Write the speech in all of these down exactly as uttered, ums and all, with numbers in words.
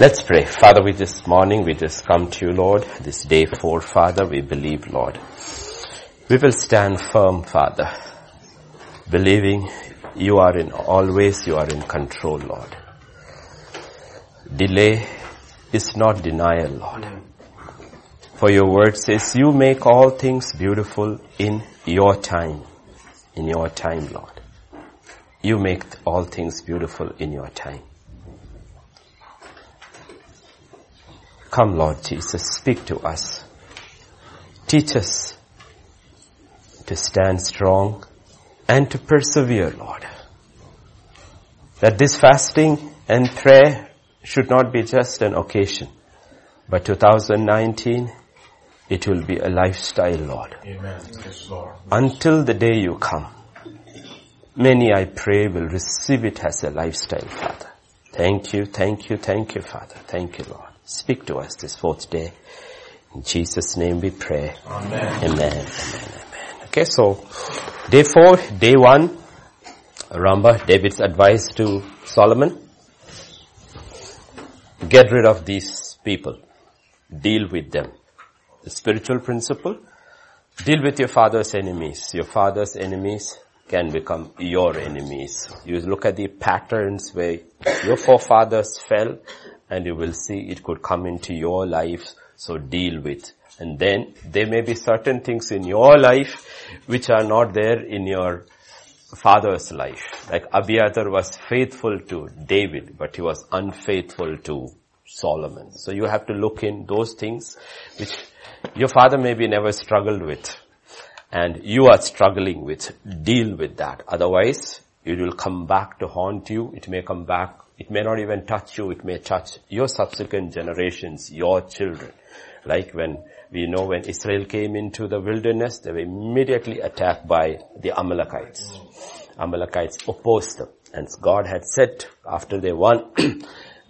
Let's pray. Father, we this morning, we just come to you, Lord, this day for, Father, we believe, Lord. We will stand firm, Father, believing you are in always, you are in control, Lord. Delay is not denial, Lord. For your word says, you make all things beautiful in your time, in your time, Lord. You make all things beautiful in your time. Come, Lord Jesus, speak to us. Teach us to stand strong and to persevere, Lord. That this fasting and prayer should not be just an occasion, but two thousand nineteen, it will be a lifestyle, Lord. Amen. Yes, Lord. Until the day you come, many, I pray, will receive it as a lifestyle, Father. Thank you, thank you, thank you, Father. Thank you, Lord. Speak to us this fourth day. In Jesus' name we pray. Amen. Amen. Amen. Amen. Okay, so day four, day one. Remember David's advice to Solomon. Get rid of these people. Deal with them. The spiritual principle. Deal with your father's enemies. Your father's enemies can become your enemies. You look at the patterns where your forefathers fell, and you will see it could come into your life, so deal with. And then there may be certain things in your life which are not there in your father's life. Like Abiathar was faithful to David, but he was unfaithful to Solomon. So you have to look in those things which your father maybe never struggled with, and you are struggling with. Deal with that. Otherwise, it will come back to haunt you. It may come back. It may not even touch you. It may touch your subsequent generations, your children. Like when we know when Israel came into the wilderness, they were immediately attacked by the Amalekites. Amalekites opposed them. And God had said after they won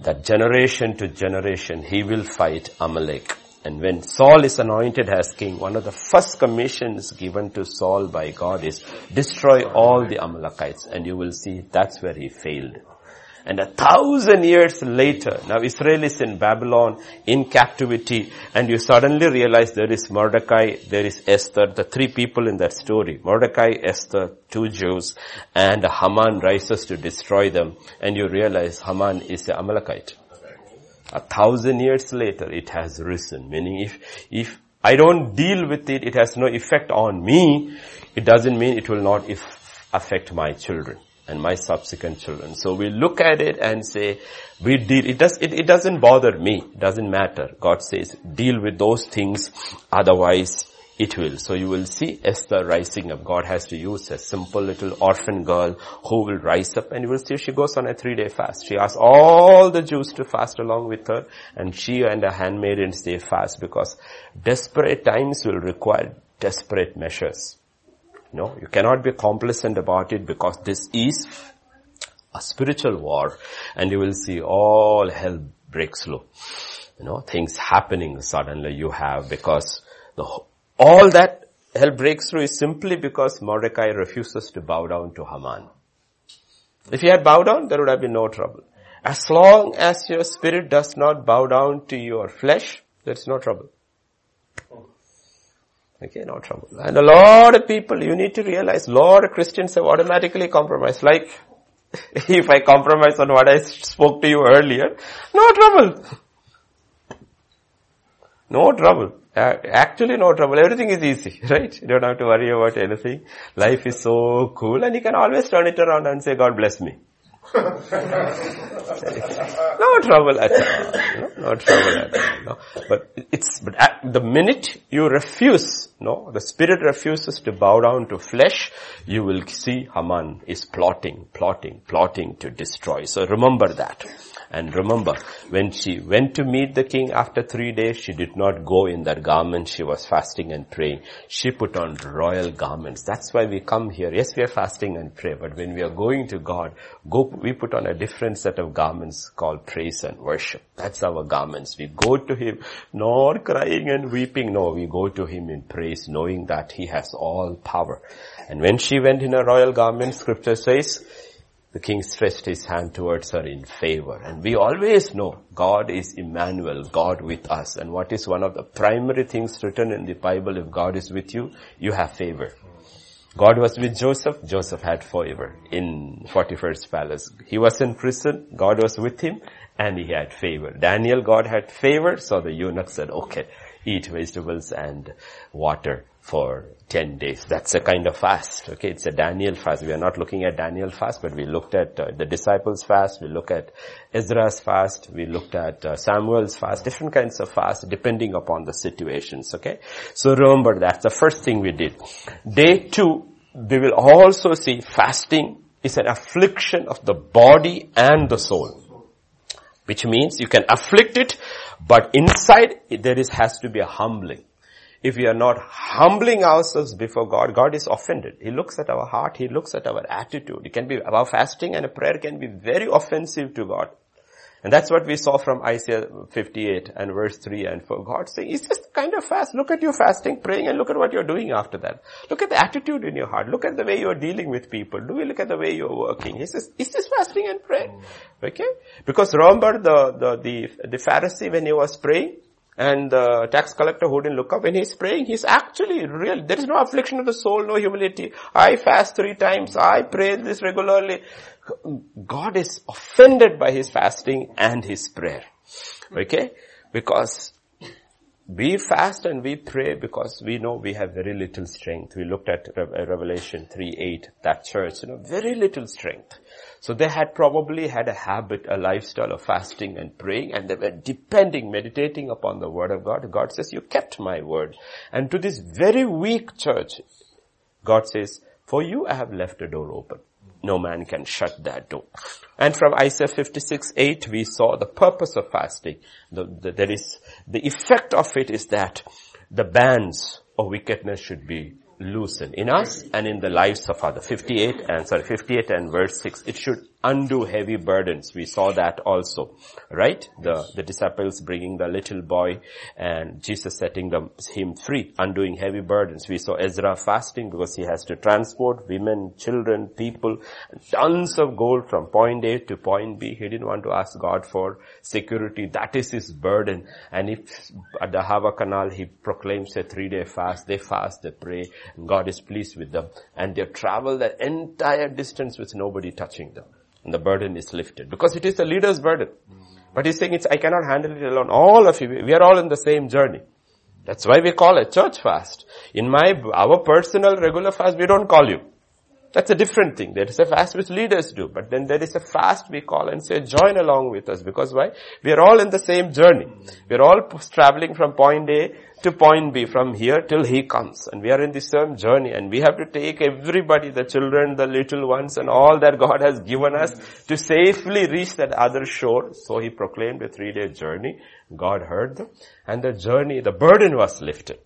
that generation to generation, he will fight Amalek. And when Saul is anointed as king, one of the first commissions given to Saul by God is destroy all the Amalekites. And you will see that's where he failed. And a thousand years later, now Israel is in Babylon, in captivity, and you suddenly realize there is Mordecai, there is Esther, the three people in that story. Mordecai, Esther, two Jews, and Haman rises to destroy them, and you realize Haman is an Amalekite. A thousand years later, it has risen. Meaning if, if I don't deal with it, it has no effect on me, it doesn't mean it will not if affect my children and my subsequent children. So we look at it and say, we deal, it does, it, it doesn't bother me, it doesn't matter. God says, deal with those things, otherwise it will. So you will see Esther rising up. God has to use a simple little orphan girl who will rise up, and you will see she goes on a three-day fast. She asks all the Jews to fast along with her, and she and her handmaidens, they fast, because desperate times will require desperate measures. No, you cannot be complacent about it, because this is a spiritual war, and you will see all hell breaks loose. You know, things happening suddenly you have, because the, all that hell breaks through is simply because Mordecai refuses to bow down to Haman. If he had bowed down, there would have been no trouble. As long as your spirit does not bow down to your flesh, there's no trouble. Okay, no trouble. And a lot of people, you need to realize, a lot of Christians have automatically compromised. Like, if I compromise on what I spoke to you earlier, no trouble. No trouble. Uh, actually, no trouble. Everything is easy, right? You don't have to worry about anything. Life is so cool, and you can always turn it around and say, God bless me. No trouble at all. No, no trouble at all. No. But it's, but at the minute you refuse, no, the spirit refuses to bow down to flesh, you will see Haman is plotting, plotting, plotting to destroy. So remember that. And remember, when she went to meet the king after three days, she did not go in that garment. She was fasting and praying. She put on royal garments. That's why we come here. Yes, we are fasting and pray, but when we are going to God, go, we put on a different set of garments called praise and worship. That's our garments. We go to him, not crying and weeping. No, we go to him in praise, knowing that he has all power. And when she went in her royal garment, scripture says, The king stretched his hand towards her in favor. And we always know God is Emmanuel, God with us. And what is one of the primary things written in the Bible? If God is with you, you have favor. God was with Joseph. Joseph had favor in Potiphar's palace. He was in prison. God was with him and he had favor. Daniel, God had favor. So the eunuch said, okay, eat vegetables and water for ten days. That's a kind of fast. Okay, it's a Daniel fast. We are not looking at Daniel fast, but we looked at uh, the disciples fast. We looked at Ezra's fast. We looked at uh, Samuel's fast. Different kinds of fast depending upon the situations. Okay, so remember that's the first thing we did. Day two, we will also see fasting is an affliction of the body and the soul. Which means you can afflict it, but inside there is has to be a humbling. If we are not humbling ourselves before God, God is offended. He looks at our heart. He looks at our attitude. It can be about fasting and a prayer can be very offensive to God. And that's what we saw from Isaiah fifty-eight and verse three and four. God saying, it's just kind of fast. Look at you fasting, praying, and look at what you're doing after that. Look at the attitude in your heart. Look at the way you're dealing with people. Do we look at the way you're working? He says, is this fasting and prayer? Okay? Because remember the, the, the, the Pharisee when he was praying, and the tax collector who didn't look up, when he's praying, he's actually real. There is no affliction of the soul, no humility. I fast three times. I pray this regularly. God is offended by his fasting and his prayer. Okay? Because we fast and we pray because we know we have very little strength. We looked at Revelation three eight, that church, you know, very little strength. So they had probably had a habit, a lifestyle of fasting and praying, and they were depending, meditating upon the word of God. God says, you kept my word. And to this very weak church, God says, for you I have left a door open. No man can shut that door. And from Isaiah fifty-six eight, we saw the purpose of fasting. The, the, there is, the effect of it is that the bands of wickedness should be loosened in us and in the lives of others. fifty-eight and sorry, fifty-eight and verse six. It should undo heavy burdens. We saw that also, right? The, the disciples bringing the little boy and Jesus setting them, him free, undoing heavy burdens. We saw Ezra fasting because he has to transport women, children, people, tons of gold from point A to point B. He didn't want to ask God for security. That is his burden. And if at the Ahava canal, he proclaims a three day fast. They fast, they pray. God is pleased with them, and they travel the entire distance with nobody touching them. And the burden is lifted because it is the leader's burden. But he's saying, it's, I cannot handle it alone. All of you, we are all in the same journey. That's why we call it church fast. In my, our personal regular fast, we don't call you. That's a different thing. There is a fast which leaders do. But then there is a fast we call and say, join along with us. Because why? We are all in the same journey. We are all traveling from point A to point B, from here till he comes. And we are in the same journey. And we have to take everybody, the children, the little ones, and all that God has given us to safely reach that other shore. So he proclaimed a three-day journey. God heard them. And the journey, the burden was lifted.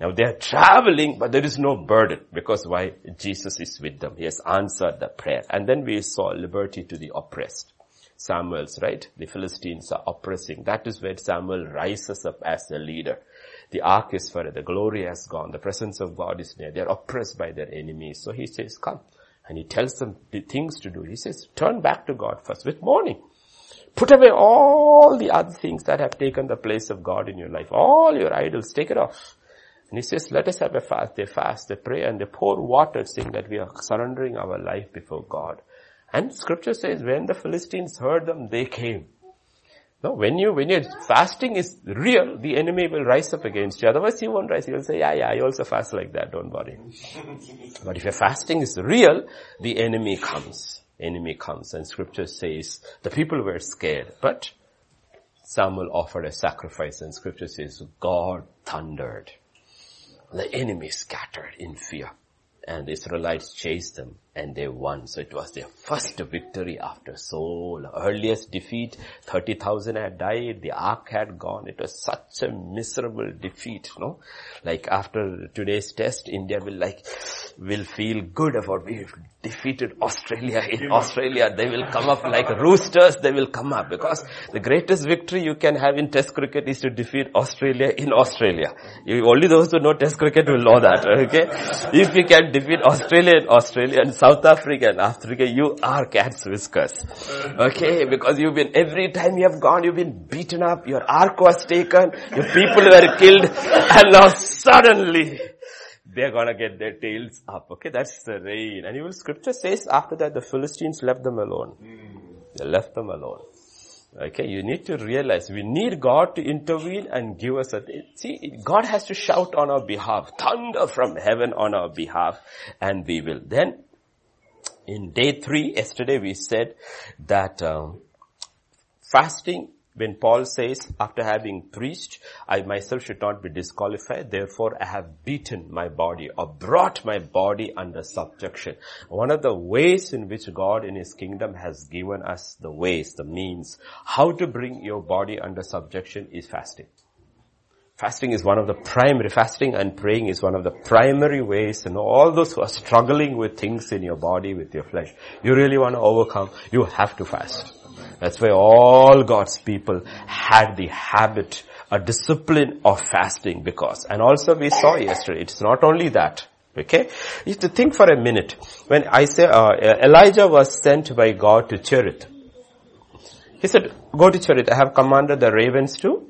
Now they are traveling, but there is no burden. Because why? Jesus is with them. He has answered the prayer. And then we saw liberty to the oppressed. Samuel's, right? The Philistines are oppressing. That is where Samuel rises up as the leader. The ark is forever. The glory has gone. The presence of God is near. They are oppressed by their enemies. So he says, come. And he tells them the things to do. He says, turn back to God first with mourning. Put away all the other things that have taken the place of God in your life. All your idols, take it off. And he says, let us have a fast. They fast, they pray, and they pour water, saying that we are surrendering our life before God. And scripture says, when the Philistines heard them, they came. No, when you, when your fasting is real, the enemy will rise up against you. Otherwise, he won't rise. He will say, yeah, yeah, I also fast like that. Don't worry. But if your fasting is real, the enemy comes. Enemy comes. And scripture says, the people were scared, but Samuel offered a sacrifice. And scripture says, God thundered. The enemy scattered in fear, and the Israelites chased them, and they won. So it was their first victory after so long. Earliest defeat, thirty thousand had died, the ark had gone. It was such a miserable defeat, no? Like after today's test, India will like, will feel good about we've defeated Australia. In Australia, they will come up like roosters, they will come up. Because the greatest victory you can have in test cricket is to defeat Australia in Australia. You, only those who know test cricket will know that, okay? If you can defeat Australia in Australia and some South African, Africa, you are cat's whiskers. Okay, because you've been, every time you have gone, you've been beaten up, your ark was taken, your people were killed, and now suddenly, they're gonna get their tails up. Okay, that's the rain. And even scripture says after that the Philistines left them alone. They left them alone. Okay, you need to realize we need God to intervene and give us a... See, God has to shout on our behalf, thunder from heaven on our behalf, and we will. Then, in day three, yesterday we said that um, fasting, when Paul says, after having preached, I myself should not be disqualified, therefore I have beaten my body or brought my body under subjection. One of the ways in which God in His kingdom has given us the ways, the means, how to bring your body under subjection is fasting. Fasting is one of the primary, fasting and praying is one of the primary ways, you know, all those who are struggling with things in your body, with your flesh, you really want to overcome, you have to fast. That's why all God's people had the habit, a discipline of fasting because, and also we saw yesterday, it's not only that, okay? You have to think for a minute. When Isaiah, uh, Elijah was sent by God to Cherith. He said, go to Cherith, I have commanded the ravens to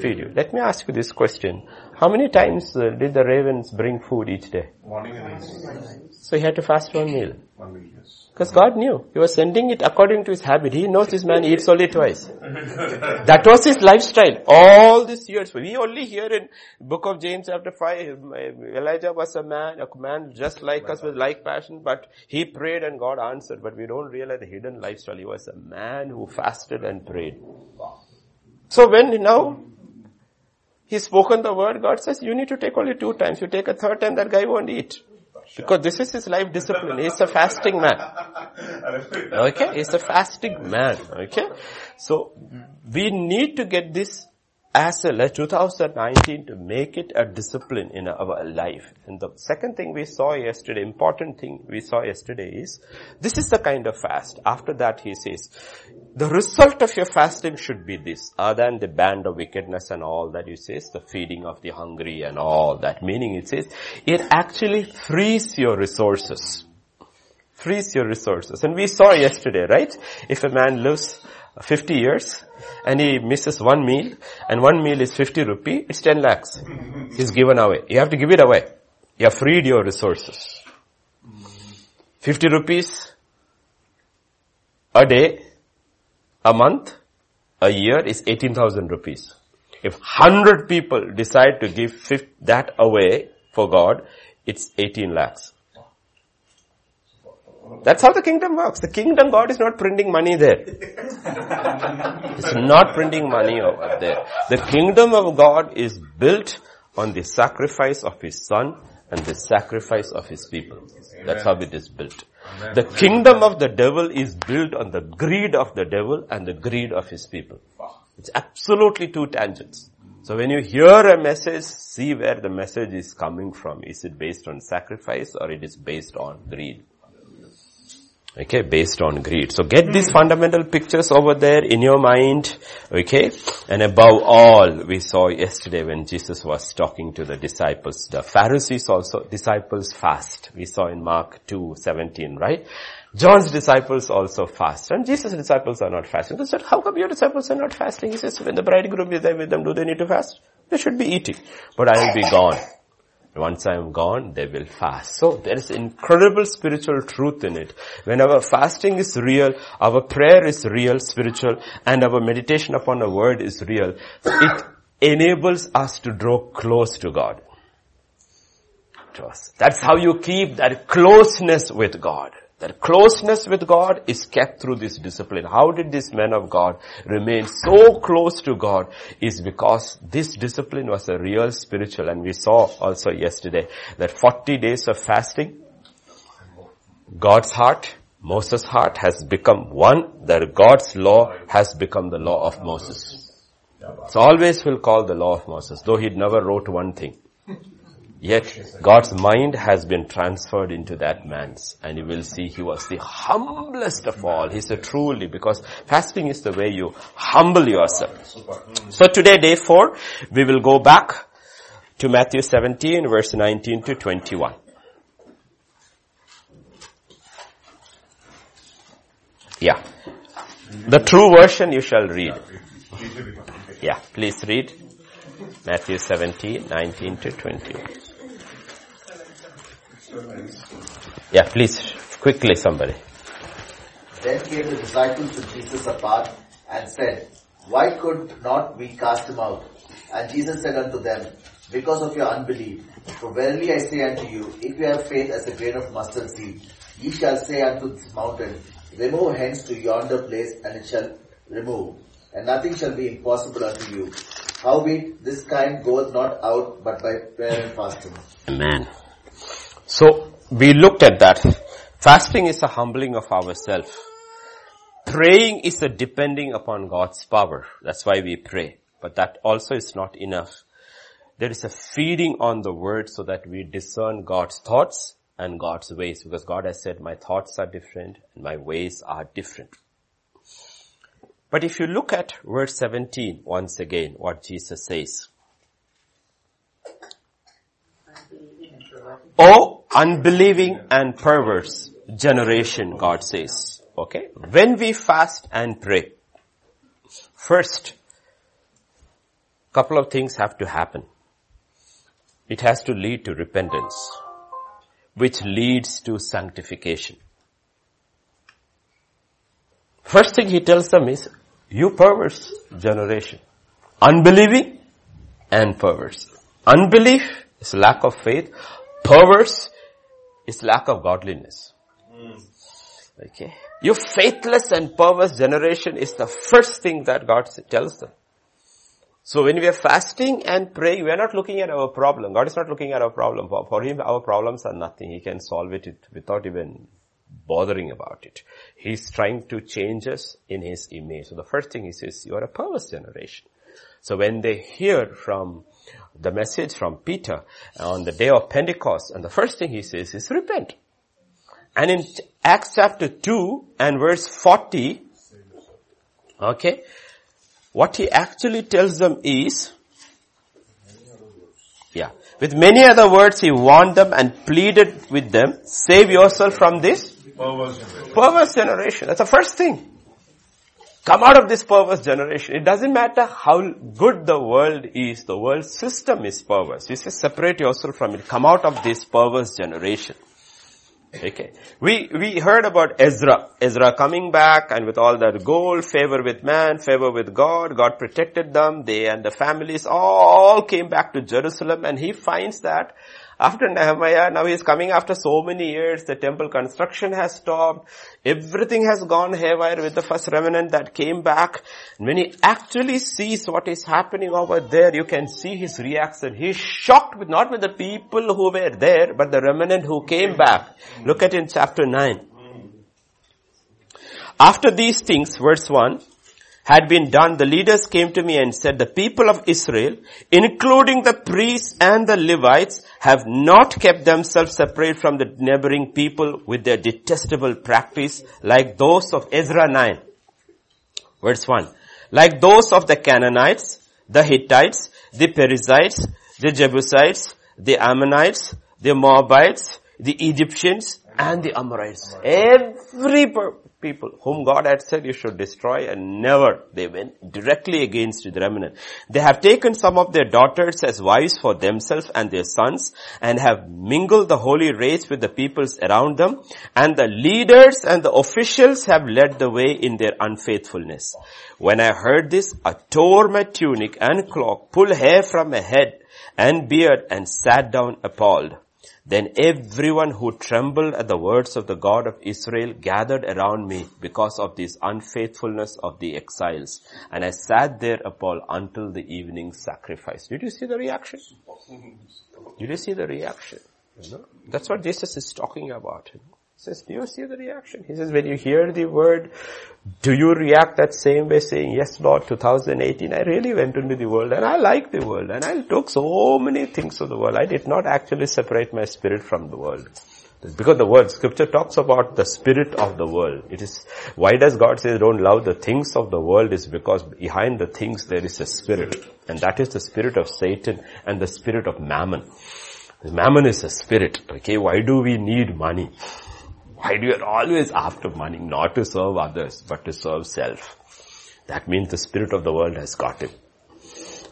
feed you. Let me ask you this question. How many times uh, did the ravens bring food each day? Morning and evening. So he had to fast one meal. One meal, yes. Because God knew. He was sending it according to his habit. He knows this man eats only twice. That was his lifestyle. All these years. We only hear in book of James chapter five, Elijah was a man, a man just like us with like passion, but he prayed and God answered. But we don't realize the hidden lifestyle. He was a man who fasted and prayed. So when now he's spoken the word, God says, you need to take only two times. You take a third time, that guy won't eat. Because this is his life discipline. He's a fasting man. Okay? He's a fasting man. Okay? So, we need to get this as a twenty nineteen to make it a discipline in our life. And the second thing we saw yesterday, important thing we saw yesterday is, this is the kind of fast. After that he says, the result of your fasting should be this, other than the band of wickedness and all that you says, the feeding of the hungry and all that. Meaning it says, it actually frees your resources. Frees your resources. And we saw yesterday, right? If a man lives fifty years and he misses one meal and one meal is fifty rupee, it's ten lakhs. It's given away. You have to give it away. You have freed your resources. fifty rupees a day, a month, a year is eighteen thousand rupees. If one hundred people decide to give that away for God, it's eighteen lakhs. That's how the kingdom works. The kingdom God is not printing money there. It's not printing money over there. The kingdom of God is built on the sacrifice of His Son and the sacrifice of His people. That's how it is built. The kingdom of the devil is built on the greed of the devil and the greed of his people. It's absolutely two tangents. So when you hear a message, see where the message is coming from. Is it based on sacrifice or it is based on greed? Okay, based on greed. So get these fundamental pictures over there in your mind. Okay, and above all, we saw yesterday when Jesus was talking to the disciples, the Pharisees also, disciples fast. We saw in Mark two seventeen, right? John's disciples also fast. And Jesus' disciples are not fasting. They said, how come your disciples are not fasting? He says, when the bridegroom is there with them, do they need to fast? They should be eating. But I will be gone. Once I am gone, they will fast. So there is incredible spiritual truth in it. When our fasting is real, our prayer is real, spiritual, and our meditation upon the word is real, it enables us to draw close to God. That's how you keep that closeness with God. That closeness with God is kept through this discipline. How did these men of God remain so close to God is because this discipline was a real spiritual. And we saw also yesterday that forty days of fasting, God's heart, Moses' heart has become one, that God's law has become the law of Moses. So always we'll call the law of Moses, though he never wrote one thing. Yet, God's mind has been transferred into that man's. And you will see he was the humblest of all. He said truly, because fasting is the way you humble yourself. So today, day four, we will go back to Matthew seventeen, verse nineteen to twenty-one. Yeah. The true version you shall read. Yeah, please read. Matthew seventeen, nineteen to twenty. Yeah, please, quickly somebody. Then came the disciples with Jesus apart and said, Why could not we cast him out? And Jesus said unto them, Because of your unbelief. For verily I say unto you, if you have faith as a grain of mustard seed, ye shall say unto this mountain, Remove hence to yonder place, and it shall remove. And nothing shall be impossible unto you. Howbeit, this kind goeth not out, but by prayer and fasting. Amen. So, we looked at that. Fasting is a humbling of ourselves. Praying is a depending upon God's power. That's why we pray. But that also is not enough. There is a feeding on the word so that we discern God's thoughts and God's ways. Because God has said, my thoughts are different and my ways are different. But if you look at verse seventeen, once again, what Jesus says. Oh, unbelieving and perverse generation, God says. Okay? When we fast and pray, first, couple of things have to happen. It has to lead to repentance, which leads to sanctification. First thing he tells them is, you perverse generation. Unbelieving and perverse. Unbelief is lack of faith. Perverse is lack of godliness. Okay. You faithless and perverse generation is the first thing that God tells them. So when we are fasting and praying, we are not looking at our problem. God is not looking at our problem. For, for him, our problems are nothing. He can solve it without even bothering about it. He's trying to change us in his image. So the first thing he says, you are a perverse generation. So when they hear from the message from Peter on the day of Pentecost, and the first thing he says is repent. And in Acts chapter two and verse forty, okay, what he actually tells them is, yeah, with many other words he warned them and pleaded with them, save yourself from this perverse generation. Perverse generation. That's the first thing. Come out of this perverse generation. It doesn't matter how good the world is, the world system is perverse. He says, separate yourself from it. Come out of this perverse generation. Okay. We, we heard about Ezra. Ezra coming back and with all that gold, favor with man, favor with God. God protected them. They and the families all came back to Jerusalem, and he finds that after Nehemiah, now he's coming after so many years, the temple construction has stopped. Everything has gone haywire with the first remnant that came back. And when he actually sees what is happening over there, you can see his reaction. He's shocked, with not with the people who were there, but the remnant who came back. Look at in chapter nine. After these things, verse one, had been done, the leaders came to me and said, the people of Israel, including the priests and the Levites, have not kept themselves separate from the neighboring people with their detestable practice, like those of Ezra nine. Verse one. Like those of the Canaanites, the Hittites, the Perizzites, the Jebusites, the Ammonites, the Moabites, the Egyptians, and the Amorites. Every per- people whom God had said you should destroy, and never, they went directly against the remnant. They have taken some of their daughters as wives for themselves and their sons, and have mingled the holy race with the peoples around them, and the leaders and the officials have led the way in their unfaithfulness. When I heard this, I tore my tunic and cloak, pulled hair from my head and beard, and sat down appalled. Then everyone who trembled at the words of the God of Israel gathered around me because of this unfaithfulness of the exiles. And I sat there appalled until the evening sacrifice. Did you see the reaction? Did you see the reaction? That's what Jesus is talking about. He says, do you see the reaction? He says, when you hear the word, do you react that same way, saying, yes, Lord, two thousand eighteen, I really went into the world, and I like the world, and I took so many things of the world. I did not actually separate my spirit from the world. Because the word, scripture talks about the spirit of the world. It is, why does God say don't love the things of the world? Is because behind the things there is a spirit. And that is the spirit of Satan and the spirit of mammon. Mammon is a spirit. Okay, why do we need money? Why do you always after money? Not to serve others, but to serve self. That means the spirit of the world has got him.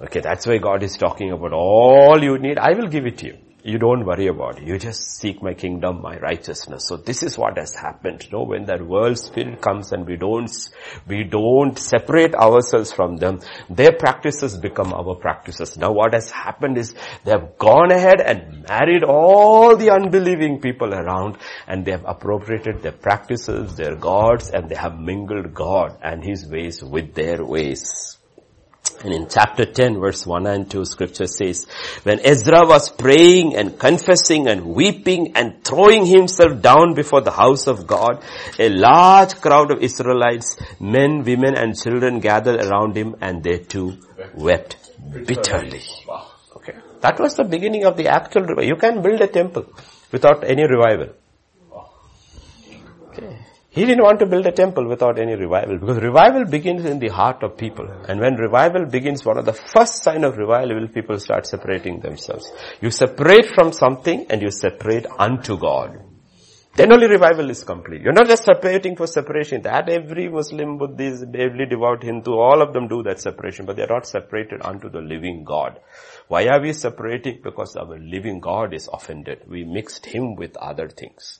Okay, that's why God is talking about all you need. I will give it to you. You don't worry about it. You just seek my kingdom, my righteousness. So this is what has happened. You know, when that world spirit comes and we don't, we don't separate ourselves from them, their practices become our practices. Now what has happened is they have gone ahead and married all the unbelieving people around, and they have appropriated their practices, their gods, and they have mingled God and his ways with their ways. And in chapter ten, verse one and two, scripture says, when Ezra was praying and confessing and weeping and throwing himself down before the house of God, a large crowd of Israelites, men, women and children gathered around him, and they too wept bitterly. Okay. That was the beginning of the actual revival. You can build a temple without any revival. Okay. He didn't want to build a temple without any revival, because revival begins in the heart of people. And when revival begins, one of the first signs of revival is people start separating themselves. You separate from something and you separate unto God. Then only revival is complete. You're not just separating for separation. That every Muslim, Buddhist, every devout Hindu, all of them do that separation, but they're not separated unto the living God. Why are we separating? Because our living God is offended. We mixed him with other things.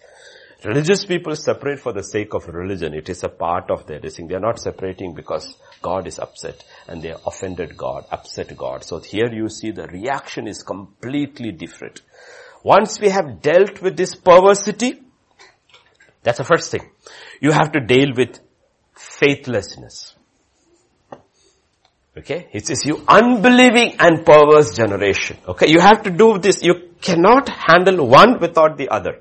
Religious people separate for the sake of religion. It is a part of their thing. They are not separating because God is upset, and they offended God, upset God. So here you see the reaction is completely different. Once we have dealt with this perversity, that's the first thing. You have to deal with faithlessness. Okay? It says you unbelieving and perverse generation. Okay? You have to do this. You cannot handle one without the other.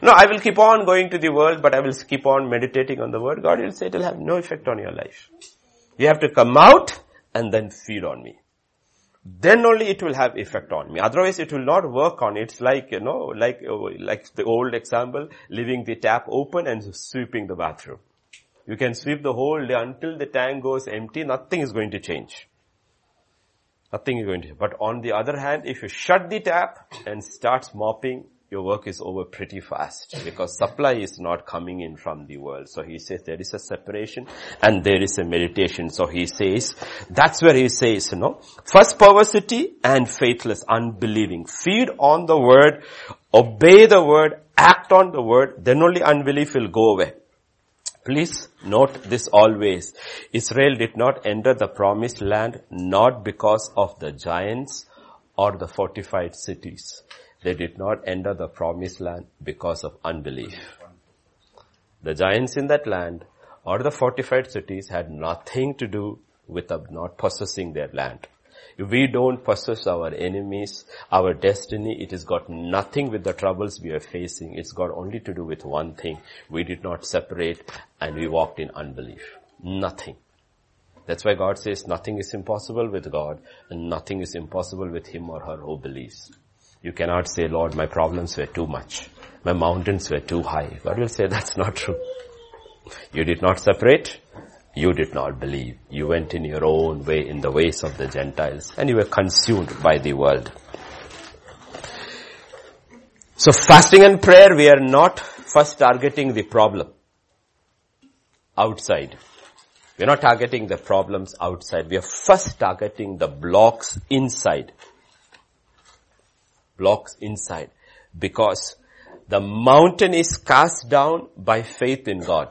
No, I will keep on going to the world, but I will keep on meditating on the word. God will say it will have no effect on your life. You have to come out and then feed on me. Then only it will have effect on me. Otherwise it will not work on it. It's like, you know, like, like the old example, leaving the tap open and sweeping the bathroom. You can sweep the whole day until the tank goes empty. Nothing is going to change. Nothing is going to change. But on the other hand, if you shut the tap and starts mopping, your work is over pretty fast, because supply is not coming in from the world. So he says there is a separation and there is a meditation. So he says, that's where he says, you know, first perversity and faithless, unbelieving. Feed on the word, obey the word, act on the word, then only unbelief will go away. Please note this always. Israel did not enter the promised land not because of the giants or the fortified cities. They did not enter the promised land because of unbelief. The giants in that land or the fortified cities had nothing to do with not possessing their land. If we don't possess our enemies, our destiny, it has got nothing with the troubles we are facing. It's got only to do with one thing. We did not separate and we walked in unbelief. Nothing. That's why God says nothing is impossible with God and nothing is impossible with him or her who believes. You cannot say, Lord, my problems were too much. My mountains were too high. God will say, that's not true. You did not separate. You did not believe. You went in your own way, in the ways of the Gentiles, and you were consumed by the world. So fasting and prayer, we are not first targeting the problem outside. We are not targeting the problems outside. We are first targeting the blocks inside. Blocks inside, because the mountain is cast down by faith in God,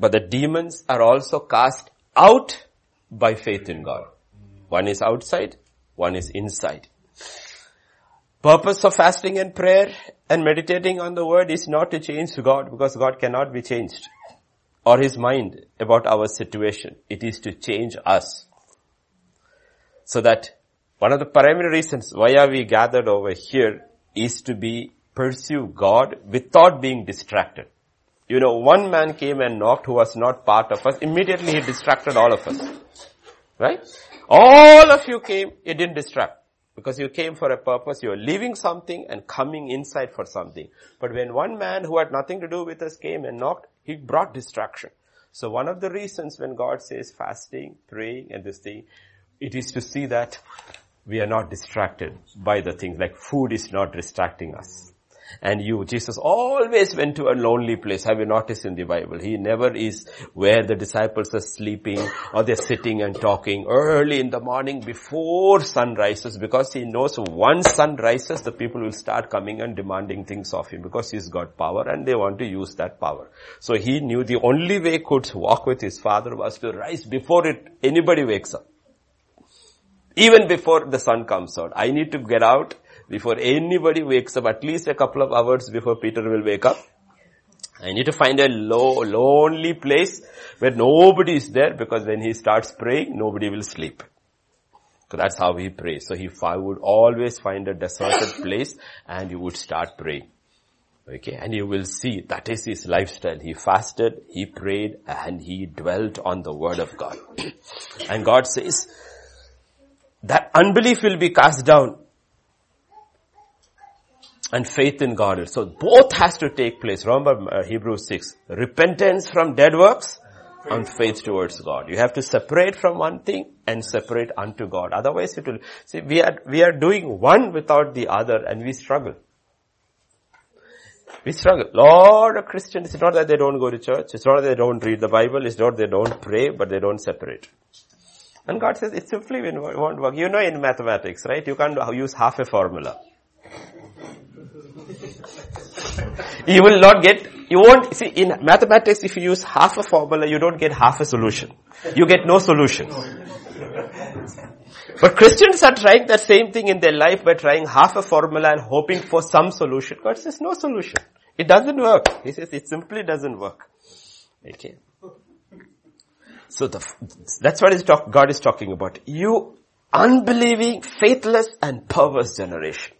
but the demons are also cast out by faith in God. One is outside, one is inside. Purpose of fasting and prayer and meditating on the word is not to change God, because God cannot be changed, or his mind about our situation. It is to change us. So that one of the primary reasons why are we gathered over here is to be pursue God without being distracted. You know, one man came and knocked who was not part of us. Immediately he distracted all of us. Right? All of you came, it didn't distract. Because you came for a purpose, you were leaving something and coming inside for something. But when one man who had nothing to do with us came and knocked, he brought distraction. So one of the reasons when God says fasting, praying and this thing, it is to see that we are not distracted by the things, like food is not distracting us. and you. Jesus always went to a lonely place. Have you noticed in the Bible? He never is where the disciples are sleeping or they're sitting and talking early in the morning before sun rises, because he knows once sun rises, the people will start coming and demanding things of him because he's got power and they want to use that power. So he knew the only way he could walk with his Father was to rise before it anybody wakes up. Even before the sun comes out. I need to get out before anybody wakes up, at least a couple of hours before Peter will wake up. I need to find a low, lonely place where nobody is there, because when he starts praying, nobody will sleep. So that's how he prays. So he would always find a deserted place and he would start praying. Okay, and you will see that is his lifestyle. He fasted, he prayed, and he dwelt on the word of God. And God says that unbelief will be cast down and faith in God. So both has to take place. Remember Hebrews six. Repentance from dead works and faith towards God. You have to separate from one thing and separate unto God. Otherwise it will, see, we are, we are doing one without the other and we struggle. We struggle. Lot of Christians, it's not that they don't go to church, it's not that they don't read the Bible, it's not that they don't pray, but they don't separate. And God says, it simply won't work. You know in mathematics, right? You can't use half a formula. You will not get, you won't, see, in mathematics, if you use half a formula, you don't get half a solution. You get no solution. But Christians are trying that same thing in their life by trying half a formula and hoping for some solution. God says, no solution. It doesn't work. He says, it simply doesn't work. Okay. So the, that's what is talk, God is talking about. You unbelieving, faithless and perverse generation.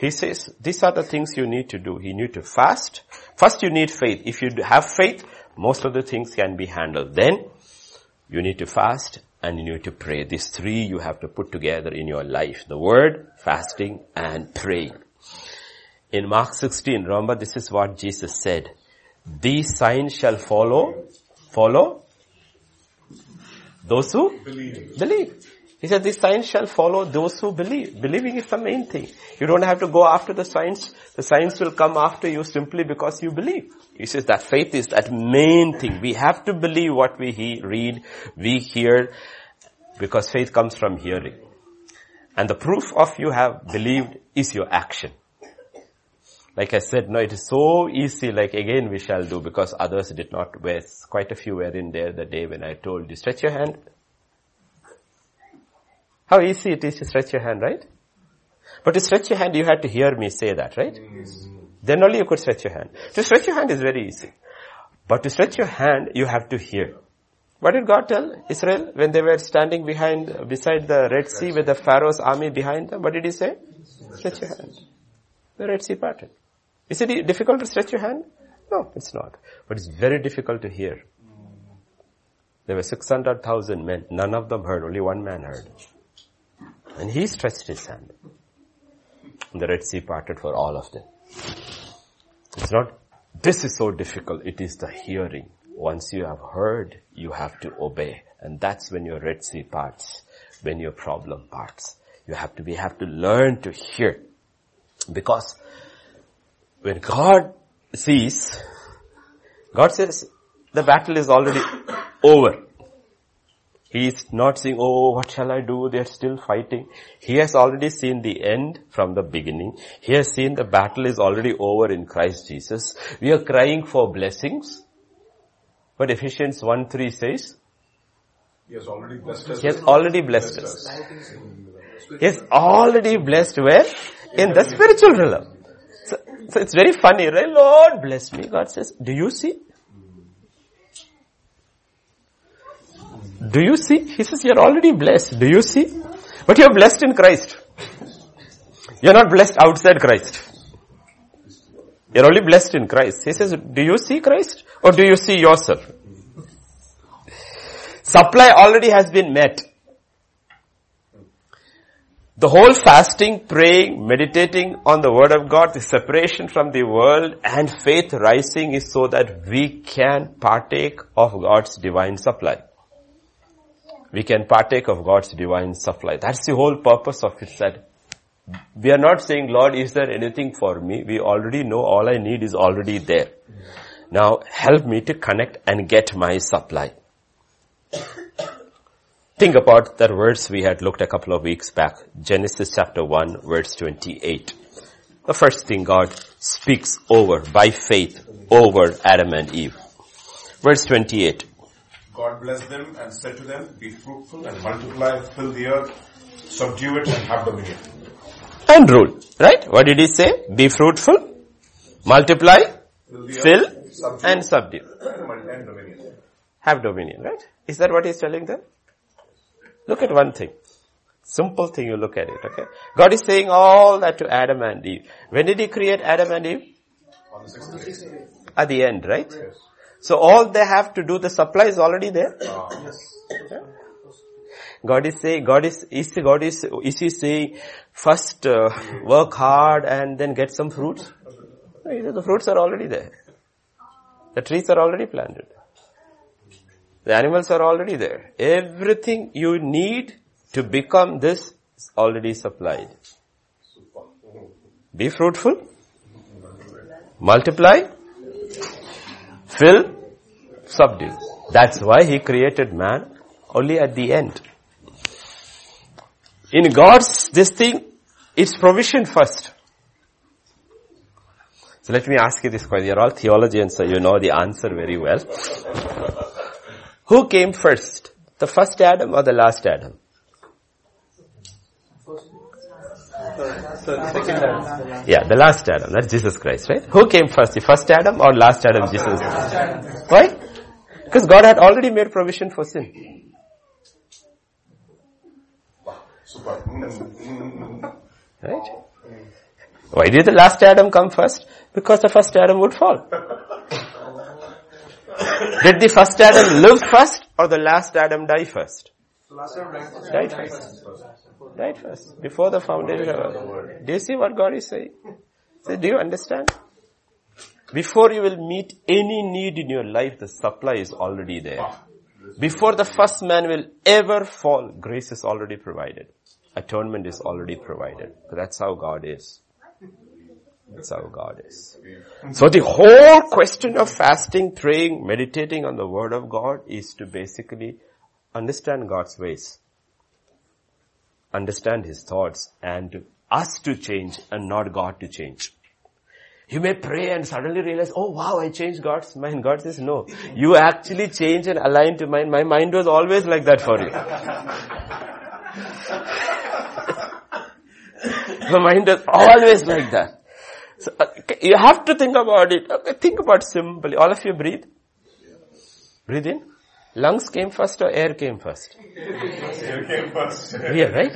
He says, these are the things you need to do. You need to fast. First you need faith. If you have faith, most of the things can be handled. Then you need to fast and you need to pray. These three you have to put together in your life. The word, fasting and praying. In Mark sixteen, remember this is what Jesus said. These signs shall follow, follow. Those who believe. believe. He said, these signs shall follow those who believe. Believing is the main thing. You don't have to go after the signs. The signs will come after you simply because you believe. He says that faith is that main thing. We have to believe what we he- read, we hear, because faith comes from hearing. And the proof of you have believed is your action. Like I said, no, it is so easy, like again we shall do, because others did not wear, quite a few were in there the day when I told you, stretch your hand. How easy it is to stretch your hand, right? But to stretch your hand, you had to hear me say that, right? Mm-hmm. Then only you could stretch your hand. To stretch your hand is very easy. But to stretch your hand, you have to hear. What did God tell Israel when they were standing behind, beside the Red Sea with the Pharaoh's army behind them? What did he say? Stretch your hand. The Red Sea parted. Is it difficult to stretch your hand? No, it's not. But it's very difficult to hear. There were six hundred thousand men. None of them heard. Only one man heard. And he stretched his hand. And the Red Sea parted for all of them. It's not, this is so difficult. It is the hearing. Once you have heard, you have to obey. And that's when your Red Sea parts. When your problem parts. You have to, we have to learn to hear. Because when God sees, God says, the battle is already over. He is not saying, oh, what shall I do? They are still fighting. He has already seen the end from the beginning. He has seen the battle is already over in Christ Jesus. We are crying for blessings. But Ephesians one three says, He has already blessed us. He has already blessed us. He has already blessed where? In the spiritual realm. So, so it's very funny, right? Lord bless me. God says, do you see? Do you see? He says, you're already blessed. Do you see? But you're blessed in Christ. You're not blessed outside Christ. You're only blessed in Christ. He says, do you see Christ? Or do you see yourself? Supply already has been met. The whole fasting, praying, meditating on the word of God, the separation from the world and faith rising is so that we can partake of God's divine supply. We can partake of God's divine supply. That's the whole purpose of it. That We are not saying, Lord, is there anything for me? We already know all I need is already there. Now help me to connect and get my supply. Think about that verse we had looked a couple of weeks back. Genesis chapter one, verse twenty-eight. The first thing God speaks over, by faith, over Adam and Eve. Verse twenty-eight. God blessed them and said to them, be fruitful and multiply, fill the earth, subdue it and have dominion. And rule, right? What did he say? Be fruitful, multiply, fill, fill subdue, and subdue. And dominion. Have dominion, right? Is that what he's telling them? Look at one thing. Simple thing, you look at it, okay? God is saying all that to Adam and Eve. When did he create Adam and Eve? On the sixth day. At the end, right? Yes. So all they have to do, the supply is already there. Ah, yes. Okay? God is saying, God is, is God is, is he saying, first uh, work hard and then get some fruits? No, the fruits are already there. The trees are already planted. The animals are already there. Everything you need to become this is already supplied. Be fruitful. Multiply. Fill. Subdue. That's why he created man only at the end. In God's, this thing is provision first. So let me ask you this question. You're all theologians, so you know the answer very well. Who came first? The first Adam or the last Adam? Second Adam. Yeah, the last Adam. That's Jesus Christ, right? Who came first? The first Adam or last Adam? Jesus. Why? Because God had already made provision for sin. Right? Why did the last Adam come first? Because the first Adam would fall. Did the first Adam live first or the last Adam die first? Died first. Died first. Before the foundation of the world. Do you see what God is saying? So do you understand? Before you will meet any need in your life, the supply is already there. Before the first man will ever fall, grace is already provided. Atonement is already provided. That's how God is. That's how God is. So the whole question of fasting, praying, meditating on the Word of God is to basically understand God's ways, understand His thoughts, and us to change and not God to change. You may pray and suddenly realize, oh wow, I changed God's mind. God says, no, you actually change and align to mine. My mind was always like that for you. The mind was always like that. So, okay, you have to think about it. Okay, think about simply. All of you breathe. Breathe in. Lungs came first or air came first? Air came first. Yeah, right?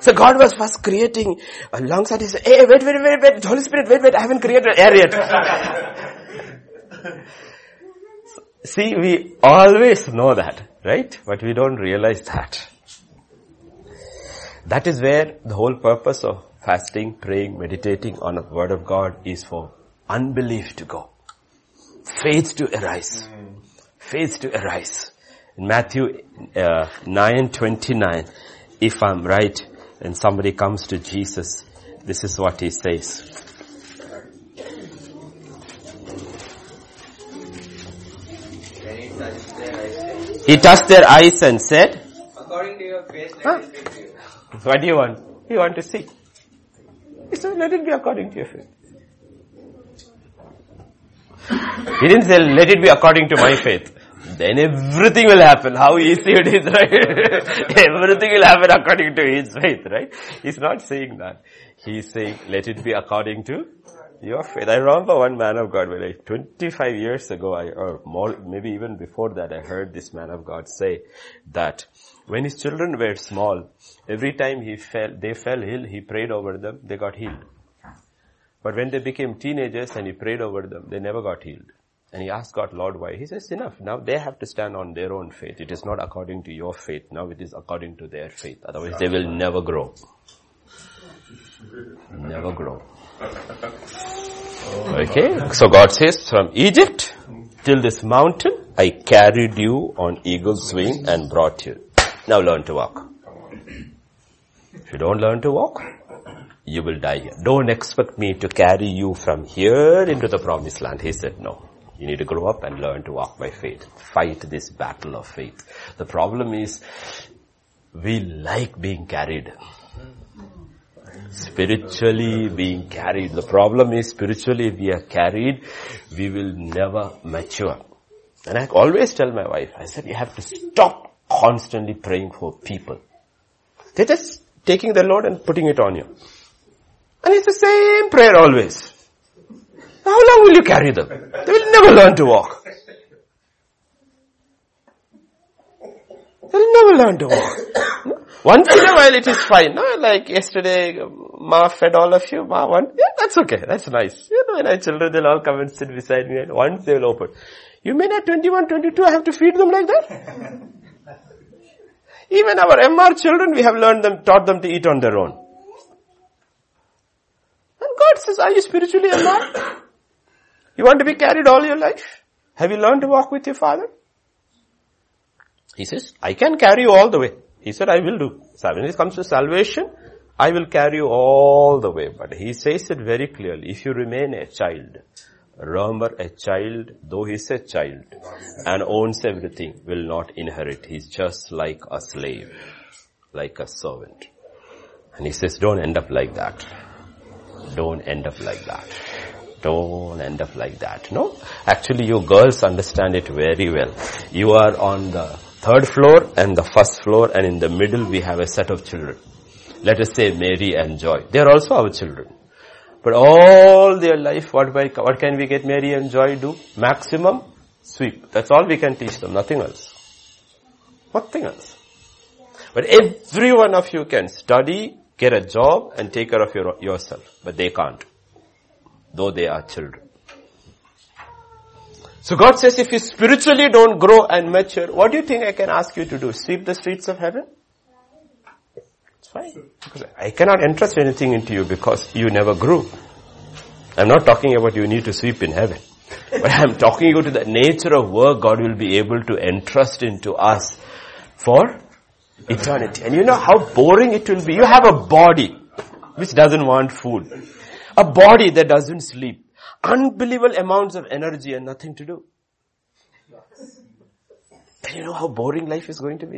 So God was first creating lungs and he said, hey, wait, wait, wait, wait, Holy Spirit, wait, wait, I haven't created air yet. See, we always know that, right? But we don't realize that. That is where the whole purpose of fasting, praying, meditating on the Word of God is for unbelief to go. Faith to arise. Faith to arise. In Matthew uh, nine twenty-nine, if I'm right, and somebody comes to Jesus, this is what he says. He touched their eyes and said, according to your faith, let huh? it be to you. What do you want? You want to see. He said, let it be according to your faith. He didn't say, let it be according to my faith. Then everything will happen. How easy it is, right? Everything will happen according to his faith, right? He's not saying that. He's saying, let it be according to your faith. I remember one man of God, like twenty-five years ago, I, or more, maybe even before that, I heard this man of God say that when his children were small, every time he fell, they fell ill, he prayed over them, they got healed. But when they became teenagers and he prayed over them, they never got healed. And he asked God, Lord, why? He says, enough. Now they have to stand on their own faith. It is not according to your faith. Now it is according to their faith. Otherwise they will never grow. Never grow. Okay. So God says, from Egypt till this mountain, I carried you on eagle's wing and brought you. Now learn to walk. If you don't learn to walk, you will die here. Don't expect me to carry you from here into the promised land. He said, no. You need to grow up and learn to walk by faith. Fight this battle of faith. The problem is, we like being carried. Spiritually being carried. The problem is, spiritually if we are carried, we will never mature. And I always tell my wife, I said, you have to stop constantly praying for people. They're just taking the load and putting it on you. And it's the same prayer always. How long will you carry them? They will never learn to walk. They will never learn to walk. Once in a while it is fine. No? Like yesterday, Ma fed all of you. Ma one. Yeah, that's okay. That's nice. You know, and our children, they'll all come and sit beside me. And once they'll open. You mean at twenty-one, twenty-two, I have to feed them like that? Even our M R children, we have learned them, taught them to eat on their own. And God says, are you spiritually alive? You want to be carried all your life? Have you learned to walk with your father? He says, I can carry you all the way. He said, I will do. So when it comes to salvation, I will carry you all the way. But he says it very clearly. If you remain a child, remember a child, though he is a child and owns everything, will not inherit. He's just like a slave, like a servant. And he says, don't end up like that. Don't end up like that. Don't end up like that. No, actually you girls understand it very well. You are on the third floor and the first floor, and in the middle we have a set of children. Let us say Mary and Joy. They are also our children. But all their life, what, by, what can we get Mary and Joy do? Maximum sweep. That's all we can teach them. Nothing else. Nothing else. But every one of you can study, get a job, and take care of your, yourself. But they can't. Though they are children. So God says, if you spiritually don't grow and mature, what do you think I can ask you to do? Sweep the streets of heaven? Fine. Because I cannot entrust anything into you because you never grew. I'm not talking about you need to sweep in heaven. But I'm talking about the nature of work God will be able to entrust into us for eternity. And you know how boring it will be. You have a body which doesn't want food. A body that doesn't sleep. Unbelievable amounts of energy and nothing to do. And you know how boring life is going to be?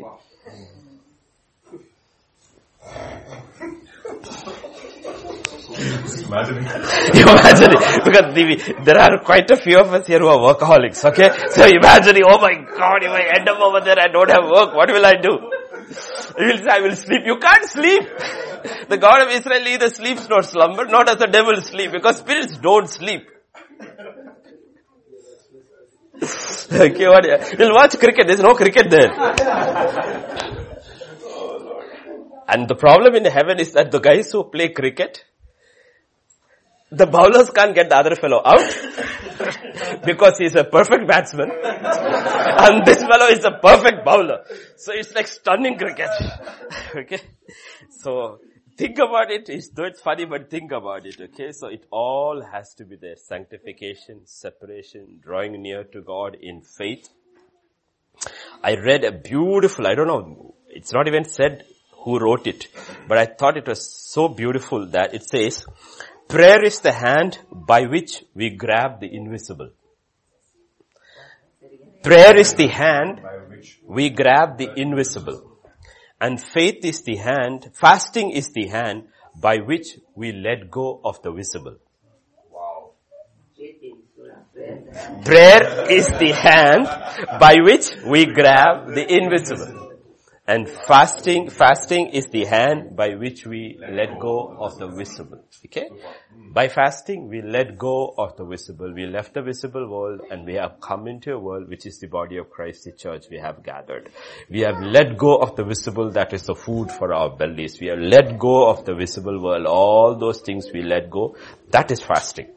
Imagine it. You imagine it. Because the, there are quite a few of us here who are workaholics, okay? So imagining, oh my God, if I end up over there, I don't have work, what will I do? You will say, I will sleep. You can't sleep. The God of Israel either sleeps nor slumber, nor does the devil sleep, because spirits don't sleep. Okay, what? We'll watch cricket. There's no cricket there. And the problem in heaven is that the guys who play cricket, the bowlers can't get the other fellow out because he's a perfect batsman and this fellow is a perfect bowler. So it's like stunning cricket. Okay. So think about it. It's, though it's funny, but think about it. Okay. So it all has to be there. Sanctification, separation, drawing near to God in faith. I read a beautiful, I don't know, it's not even said who wrote it, but I thought it was so beautiful that it says, prayer is the hand by which we grab the invisible. Prayer is the hand we grab the invisible. And faith is the hand, fasting is the hand by which we let go of the visible. Wow. Prayer is the hand by which we grab the invisible. And fasting, fasting is the hand by which we let go of the visible. Okay? By fasting, we let go of the visible. We left the visible world and we have come into a world which is the body of Christ, the church we have gathered. We have let go of the visible, that is the food for our bellies. We have let go of the visible world. All those things we let go. That is fasting.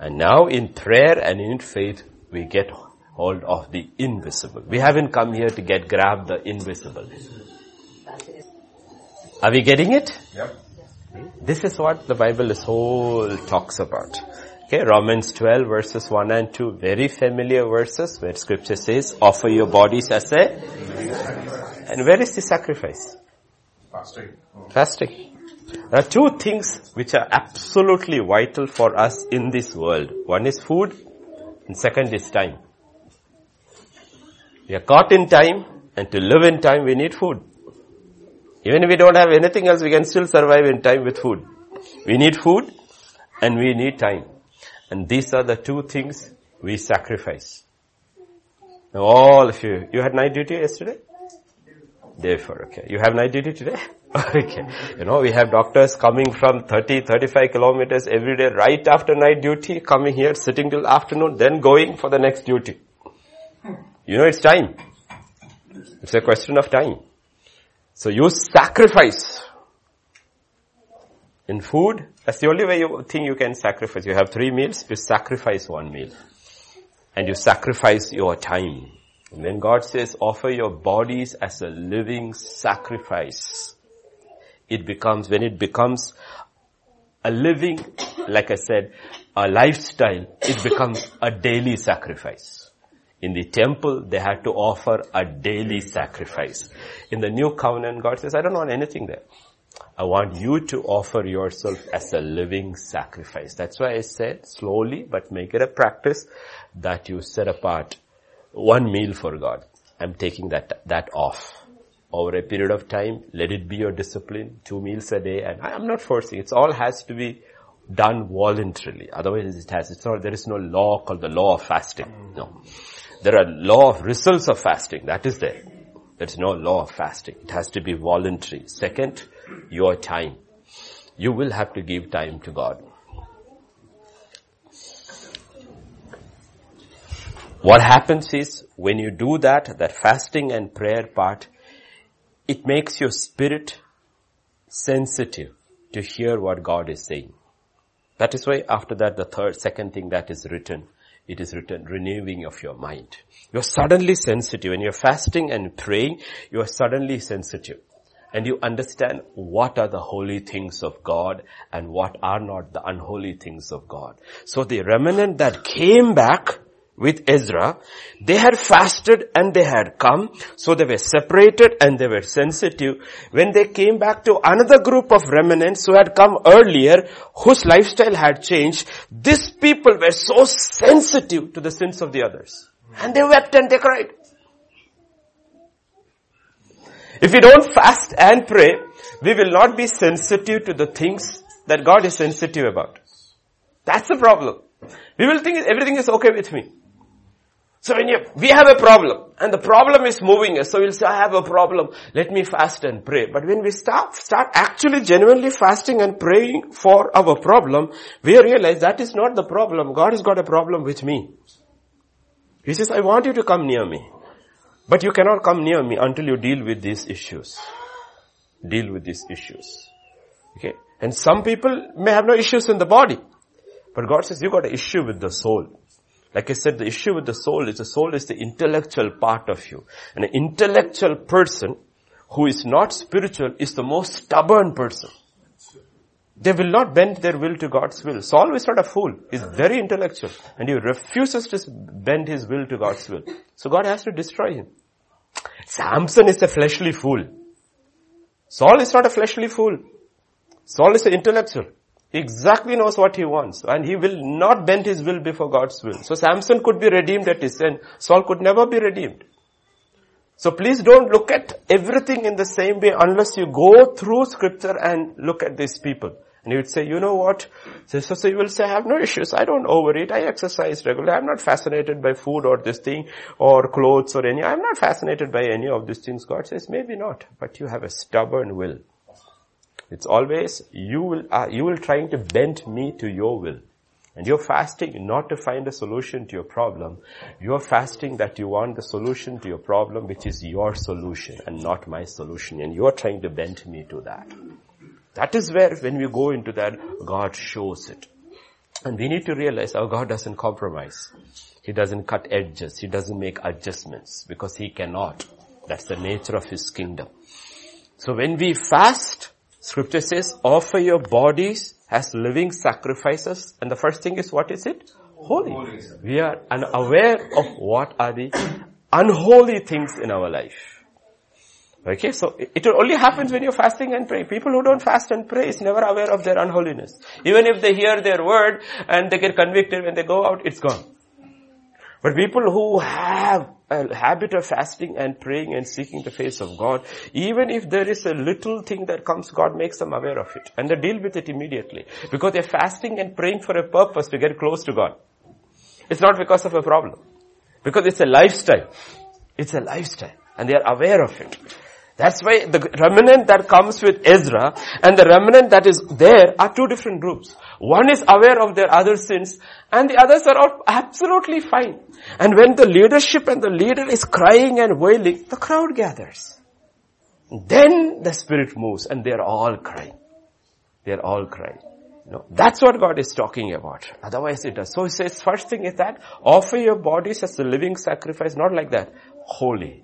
And now in prayer and in faith, we get hold of the invisible. We haven't come here to get grab the invisible. Are we getting it? Yep. This is what the Bible is whole talks about. Okay, Romans twelve verses one and two, very familiar verses where scripture says, offer your bodies as a, and where is the sacrifice? Fasting. Oh. Fasting. There are two things which are absolutely vital for us in this world. One is food, and second is time. We are caught in time, and to live in time we need food. Even if we don't have anything else, we can still survive in time with food. We need food, and we need time. And these are the two things we sacrifice. Now all of you, you had night duty yesterday? Therefore, okay. You have night duty today? Okay. You know, we have doctors coming from thirty, thirty-five kilometers every day right after night duty, coming here, sitting till afternoon, then going for the next duty. You know, it's time. It's a question of time. So you sacrifice in food. That's the only way you think you can sacrifice. You have three meals, you sacrifice one meal. And you sacrifice your time. And then God says, offer your bodies as a living sacrifice. It becomes, when it becomes a living, like I said, a lifestyle, it becomes a daily sacrifice. In the temple, they had to offer a daily sacrifice. In the new covenant, God says, I don't want anything there. I want you to offer yourself as a living sacrifice. That's why I said, slowly, but make it a practice that you set apart one meal for God. I'm taking that that off. Over a period of time, let it be your discipline, two meals a day, and I'm not forcing. It all has to be done voluntarily. Otherwise it has, it's not, there is no law called the law of fasting. No. There are law of results of fasting. That is there. There's no law of fasting. It has to be voluntary. Second, your time. You will have to give time to God. What happens is, when you do that, that fasting and prayer part, it makes your spirit sensitive to hear what God is saying. That is why after that, the third, second thing that is written, it is written, renewing of your mind. You're suddenly sensitive. When you're fasting and praying, you're suddenly sensitive. And you understand what are the holy things of God and what are not the unholy things of God. So the remnant that came back with Ezra, they had fasted and they had come, so they were separated and they were sensitive. When they came back to another group of remnants who had come earlier, whose lifestyle had changed, these people were so sensitive to the sins of the others. And they wept and they cried. If we don't fast and pray, we will not be sensitive to the things that God is sensitive about. That's the problem. We will think everything is okay with me. So when you, we have a problem, and the problem is moving us, so we'll say, I have a problem, let me fast and pray. But when we start, start actually genuinely fasting and praying for our problem, we realize that is not the problem. God has got a problem with me. He says, I want you to come near me. But you cannot come near me until you deal with these issues. Deal with these issues. Okay? And some people may have no issues in the body. But God says, you've got an issue with the soul. Like I said, the issue with the soul is the soul is the intellectual part of you. And an intellectual person who is not spiritual is the most stubborn person. They will not bend their will to God's will. Saul is not a fool. He's very intellectual. And he refuses to bend his will to God's will. So God has to destroy him. Samson is a fleshly fool. Saul is not a fleshly fool. Saul is an intellectual. He exactly knows what he wants, and he will not bend his will before God's will. So Samson could be redeemed at his end. Saul could never be redeemed. So please don't look at everything in the same way unless you go through scripture and look at these people. And you would say, you know what? So, so, so you will say, I have no issues. I don't overeat. I exercise regularly. I'm not fascinated by food or this thing or clothes or any. I'm not fascinated by any of these things. God says, maybe not, but you have a stubborn will. It's always, you will, uh, you will trying to bend me to your will. And you're fasting not to find a solution to your problem. You're fasting that you want the solution to your problem, which is your solution and not my solution. And you're trying to bend me to that. That is where, when we go into that, God shows it. And we need to realize our God doesn't compromise. He doesn't cut edges. He doesn't make adjustments because he cannot. That's the nature of his kingdom. So when we fast, scripture says, offer your bodies as living sacrifices. And the first thing is, what is it? Holy. Holy. We are unaware of what are the unholy things in our life. Okay, so it only happens when you're fasting and pray. People who don't fast and pray is never aware of their unholiness. Even if they hear their word and they get convicted, when they go out, it's gone. But people who have a habit of fasting and praying and seeking the face of God, even if there is a little thing that comes, God makes them aware of it. And they deal with it immediately. Because they're fasting and praying for a purpose to get close to God. It's not because of a problem. Because it's a lifestyle. It's a lifestyle. And they are aware of it. That's why the remnant that comes with Ezra and the remnant that is there are two different groups. One is aware of their other sins and the others are absolutely fine. And when the leadership and the leader is crying and wailing, the crowd gathers. Then the Spirit moves and they're all crying. They're all crying. No, that's what God is talking about. Otherwise it does. So he says, first thing is that offer your bodies as a living sacrifice, not like that, holy.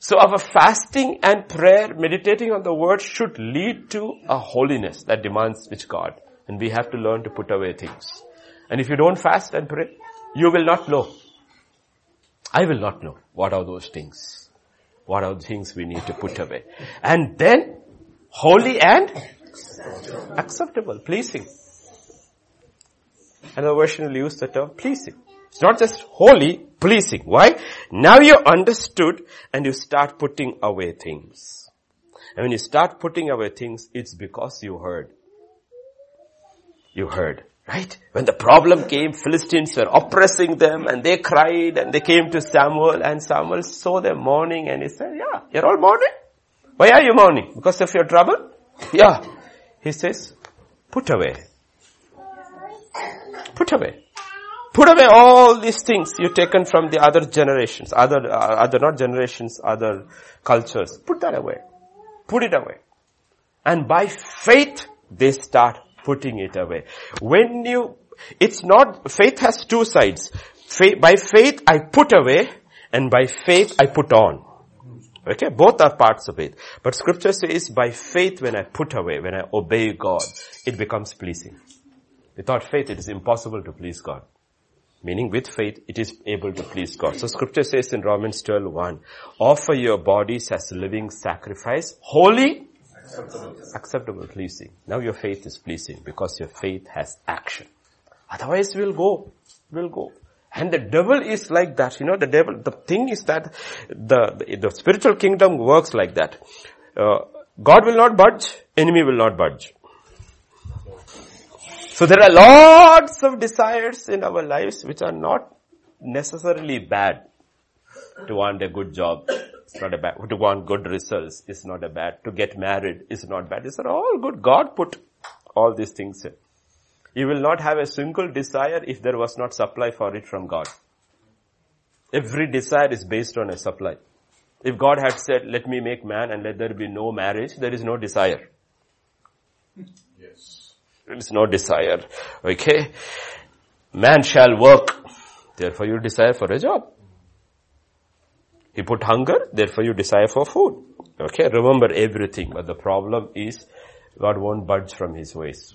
So our fasting and prayer, meditating on the word should lead to a holiness that demands which God. And we have to learn to put away things. And if you don't fast and pray, you will not know. I will not know what are those things. What are the things we need to put away. And then, holy and acceptable, pleasing. Another version will use the term pleasing. It's not just holy, pleasing. Why? Now you understood and you start putting away things. And when you start putting away things, it's because you heard. You heard, right? When the problem came, Philistines were oppressing them and they cried and they came to Samuel and Samuel saw them mourning and he said, yeah, you're all mourning? Why are you mourning? Because of your trouble? Yeah. He says, put away. Put away. Put away all these things you've taken from the other generations, other, uh, other not generations, other cultures. Put that away. Put it away. And by faith, they start putting it away. When you, it's not, faith has two sides. Faith, by faith, I put away, and by faith, I put on. Okay, both are parts of it. But scripture says, by faith, when I put away, when I obey God, it becomes pleasing. Without faith, it is impossible to please God. Meaning with faith, it is able to please God. So scripture says in Romans twelve one, offer your bodies as living sacrifice, holy, acceptable. acceptable, pleasing. Now your faith is pleasing because your faith has action. Otherwise we'll go, we'll go. And the devil is like that. You know, the devil, the thing is that the, the, the spiritual kingdom works like that. Uh, God will not budge, enemy will not budge. So there are lots of desires in our lives which are not necessarily bad. To want a good job is not a bad. To want good results is not a bad. To get married is not bad. These are all good. God put all these things in. You will not have a single desire if there was not supply for it from God. Every desire is based on a supply. If God had said, let me make man and let there be no marriage, there is no desire. Yes. There is no desire. Okay. Man shall work. Therefore you desire for a job. He put hunger. Therefore you desire for food. Okay. Remember everything. But the problem is God won't budge from his ways.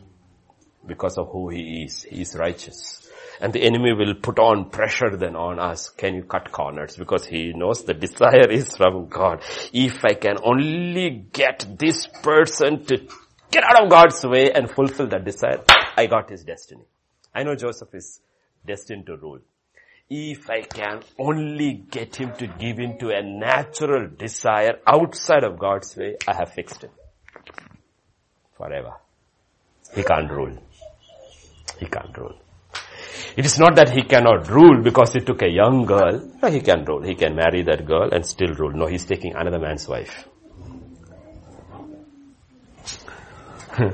Because of who he is. He is righteous. And the enemy will put on pressure then on us. Can you cut corners? Because he knows the desire is from God. If I can only get this person to get out of God's way and fulfill that desire. I got his destiny. I know Joseph is destined to rule. If I can only get him to give in to a natural desire outside of God's way, I have fixed him. Forever. He can't rule. He can't rule. It is not that he cannot rule because he took a young girl. No, he can rule. He can marry that girl and still rule. No, he's taking another man's wife.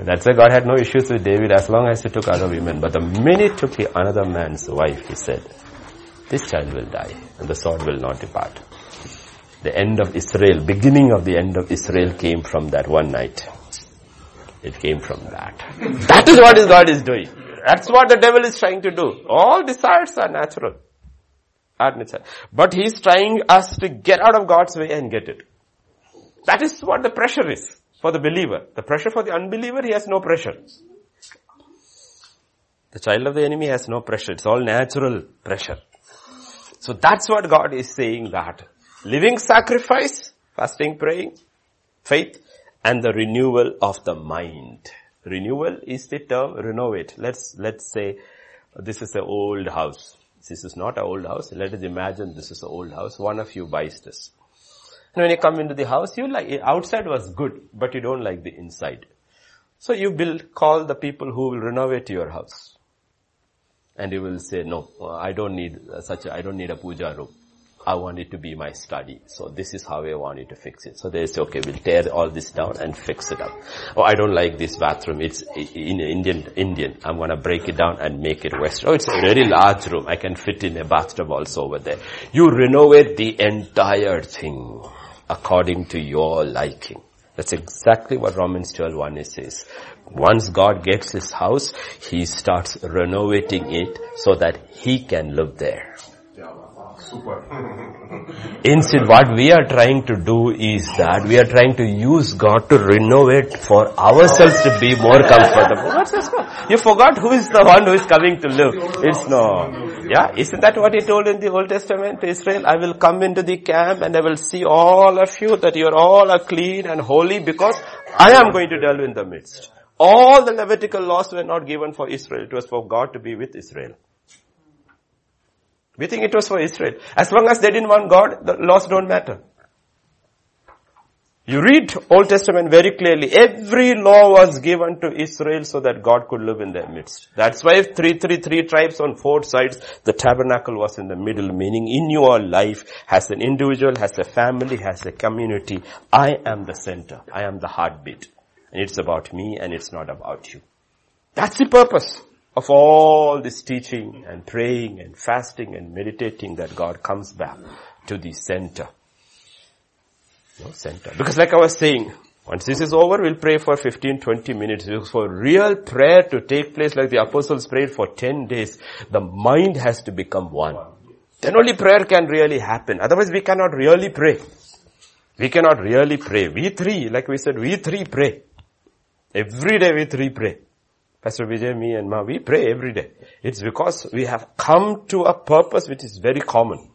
That's why God had no issues with David as long as he took other women. But the minute took he another man's wife, he said, this child will die and the sword will not depart. The end of Israel, beginning of the end of Israel came from that one night. It came from that. That is what God is doing. That's what the devil is trying to do. All desires are natural. Are natural. But he's trying us to get out of God's way and get it. That is what the pressure is. For the believer. The pressure for the unbeliever, he has no pressure. The child of the enemy has no pressure. It's all natural pressure. So that's what God is saying that. Living sacrifice, Fasting, praying, faith, and the renewal of the mind. Renewal is the term, renovate. Let's, let's say this is an old house. This is not an old house. Let us imagine this is an old house. One of you buys this. And when you come into the house, you like, outside was good, but you don't like the inside. So you will call the people who will renovate your house. And you will say, no, I don't need such a, I don't need a puja room. I want it to be my study. So this is how I want it to fix it. So they say, okay, we'll tear all this down and fix it up. Oh, I don't like this bathroom. It's in Indian, Indian. I'm going to break it down and make it Western. Oh, it's a very large room. I can fit in a bathtub also over there. You renovate the entire thing according to your liking. That's exactly what Romans twelve one says. Once God gets his house, he starts renovating it so that he can live there. Instead, what we are trying to do is that we are trying to use God to renovate for ourselves to be more comfortable. You forgot who is the one who is coming to live. It's no. Yeah, isn't that what he told in the Old Testament to Israel? I will come into the camp and I will see all of you that you are all are clean and holy because I am going to dwell in the midst. All the Levitical laws were not given for Israel. It was for God to be with Israel. We think it was for Israel. As long as they didn't want God, the laws don't matter. You read Old Testament very clearly. Every law was given to Israel so that God could live in their midst. That's why three, three, three tribes on four sides, the tabernacle was in the middle, meaning in your life, as an individual, as a family, as a community, I am the center. I am the heartbeat. And it's about me and it's not about you. That's the purpose of all this teaching and praying and fasting and meditating, that God comes back to the center. No center. Because like I was saying, once this is over, we'll pray for fifteen to twenty minutes. Because for real prayer to take place, like the apostles prayed for ten days, the mind has to become one. Then only prayer can really happen. Otherwise we cannot really pray. We cannot really pray. We three, like we said, we three pray. Every day we three pray. Pastor Vijay, me and Ma, we pray every day. It's because we have come to a purpose which is very common.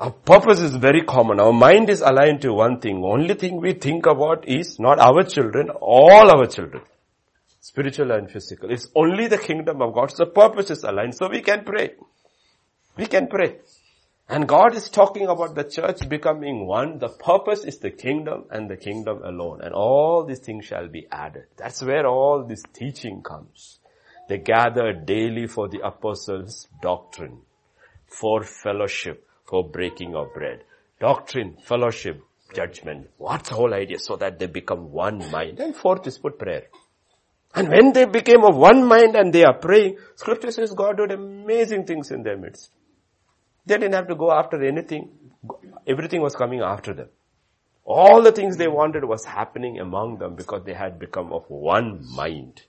Our purpose is very common. Our mind is aligned to one thing. Only thing we think about is not our children, all our children. Spiritual and physical. It's only the kingdom of God. So purpose is aligned. So we can pray. We can pray. And God is talking about the church becoming one. The purpose is the kingdom and the kingdom alone. And all these things shall be added. That's where all this teaching comes. They gathered daily for the apostles' doctrine, for fellowship, for breaking of bread. Doctrine, fellowship, judgment. What's the whole idea? So that they become one mind. And fourth is put prayer. And when they became of one mind and they are praying, Scripture says God did amazing things in their midst. They didn't have to go after anything. Everything was coming after them. All the things they wanted was happening among them because they had become of one mind.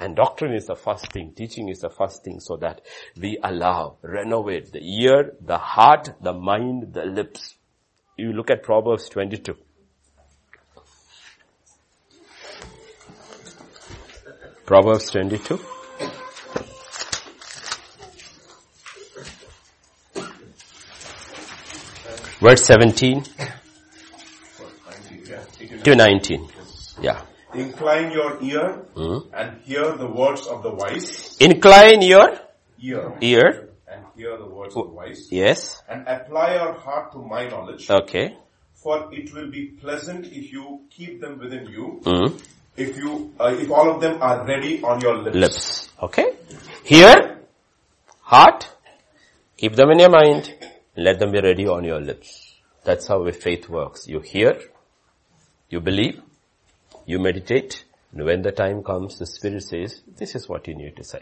And doctrine is the first thing. Teaching is the first thing, so that we allow, renovate the ear, the heart, the mind, the lips. You look at Proverbs twenty-two. Proverbs twenty-two. Verse seventeen to nineteen. Yeah. Incline your ear mm. and hear the words of the wise. Incline your ear. ear and hear the words of the wise. Yes. And apply your heart to my knowledge. Okay. For it will be pleasant if you keep them within you. Mm. If you, uh, if all of them are ready on your lips. Lips. Okay. Hear, heart, keep them in your mind. Let them be ready on your lips. That's how faith works. You hear, you believe, you meditate, and when the time comes, the Spirit says, this is what you need to say.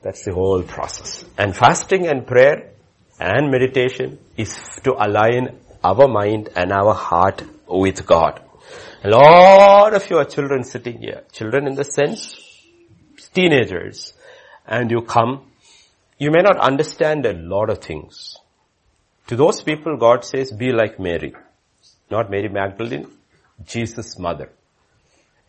That's the whole process. And fasting and prayer and meditation is to align our mind and our heart with God. A lot of you are children sitting here. Children in the sense, teenagers. And you come, you may not understand a lot of things. To those people, God says, be like Mary. Not Mary Magdalene, Jesus' mother.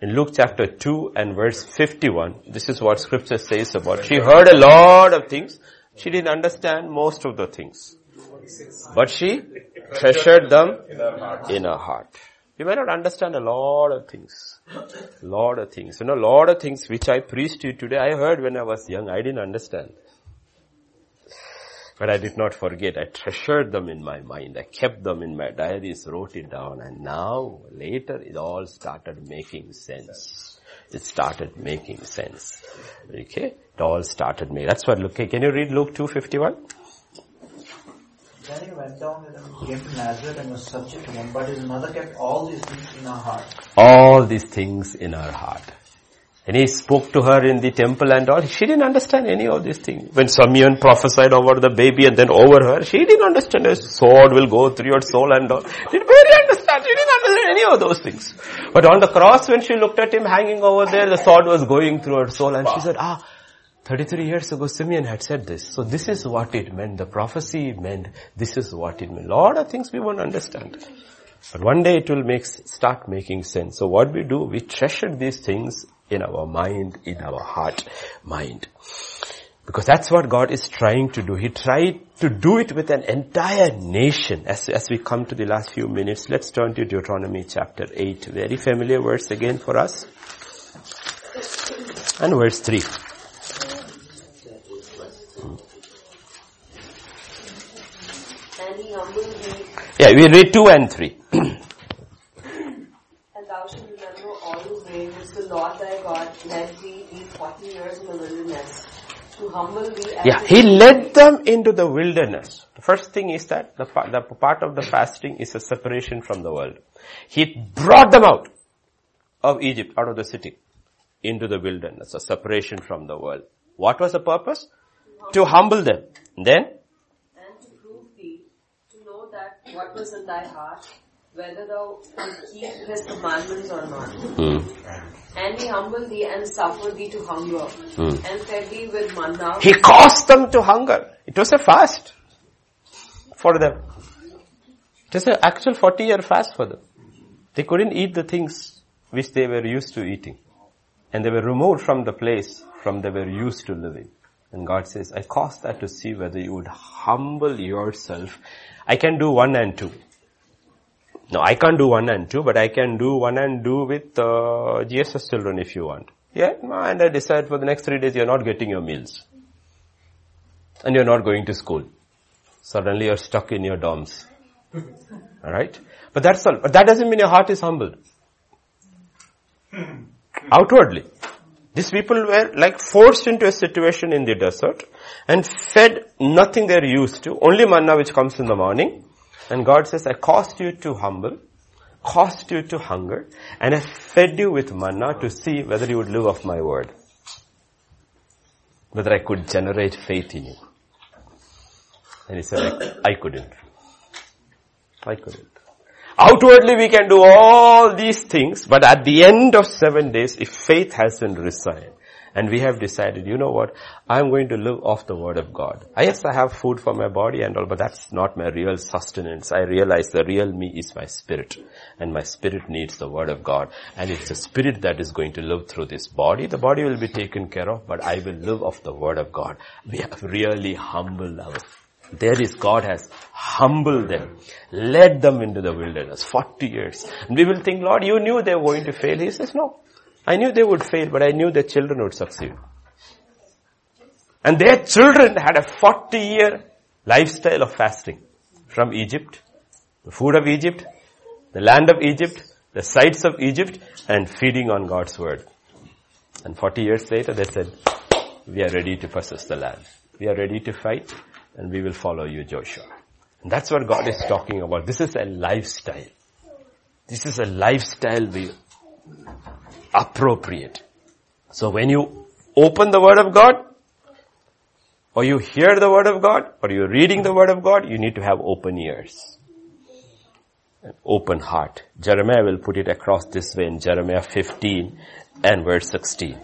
In Luke chapter two and verse fifty-one, this is what Scripture says about. She heard a lot of things. She didn't understand most of the things. But she treasured them in her heart. You may not understand a lot of things. Lot of things. You know, lot of things which I preached to you today, I heard when I was young. I didn't understand. But I did not forget. I treasured them in my mind. I kept them in my diaries, wrote it down. And now, later, it all started making sense. It started making sense. Okay? It all started making. That's what Luke. Can you read Luke two fifty-one? Then he went down with him and came to Nazareth and was subject to him. But his mother kept all these things in her heart. All these things in her heart. And he spoke to her in the temple and all. She didn't understand any of these things. When Samuel prophesied over the baby and then over her, she didn't understand a sword will go through your soul and all. She didn't understand. She didn't understand any of those things. But on the cross, when she looked at him hanging over there, the sword was going through her soul. And wow. She said, ah, thirty-three years ago, Simeon had said this. So this is what it meant. The prophecy meant, this is what it meant. A lot of things we won't understand. But one day it will make start making sense. So what we do, we treasure these things in our mind, in our heart, mind. Because that's what God is trying to do. He tried to do it with an entire nation. As, as we come to the last few minutes, let's turn to Deuteronomy chapter eight. Very familiar verse again for us. And verse three. Yeah, we read two and three. Lord thy God led thee these forty years in the wilderness to humble thee. Yeah, he led them into the wilderness. The first thing is that the, the part of the fasting is a separation from the world. He brought them out of Egypt, out of the city, into the wilderness, a separation from the world. What was the purpose? To humble, to humble them. And then? And to prove thee, to know that what was in thy heart, whether thou wilt keep his commandments or not. Mm. And he humbled thee and suffered thee to hunger, mm. and fed thee with manna. He caused them to hunger. It was a fast for them. It was an actual forty-year fast for them. They couldn't eat the things which they were used to eating. And they were removed from the place from they were used to living. And God says, I caused that to see whether you would humble yourself. I can do one and two. No, I can't do one and two, but I can do one and do with uh, G S S children if you want. Yeah, and I decide for the next three days you're not getting your meals. And you're not going to school. Suddenly you're stuck in your dorms. Alright? But that's all. But that doesn't mean your heart is humbled. Outwardly. These people were like forced into a situation in the desert and fed nothing they're used to. Only manna which comes in the morning. And God says, I caused you to humble, caused you to hunger, and I fed you with manna to see whether you would live off my word. Whether I could generate faith in you. And he said, I, I couldn't. I couldn't. Outwardly we can do all these things, but at the end of seven days, if faith hasn't resigned, and we have decided, you know what, I'm going to live off the word of God. Yes, I have food for my body and all, but that's not my real sustenance. I realize the real me is my spirit. And my spirit needs the word of God. And it's the spirit that is going to live through this body. The body will be taken care of, but I will live off the word of God. We have really humbled ourselves. There is God has humbled them, led them into the wilderness, forty years. And we will think, Lord, you knew they were going to fail. He says, no. I knew they would fail, but I knew their children would succeed. And their children had a forty-year lifestyle of fasting from Egypt, the food of Egypt, the land of Egypt, the sights of Egypt, and feeding on God's word. And forty years later, they said, we are ready to possess the land. We are ready to fight, and we will follow you, Joshua. And that's what God is talking about. This is a lifestyle. This is a lifestyle we appropriate. So when you open the word of God, or you hear the word of God, or you're reading the word of God, you need to have open ears, an open heart. Jeremiah will put it across this way in Jeremiah fifteen and verse sixteen.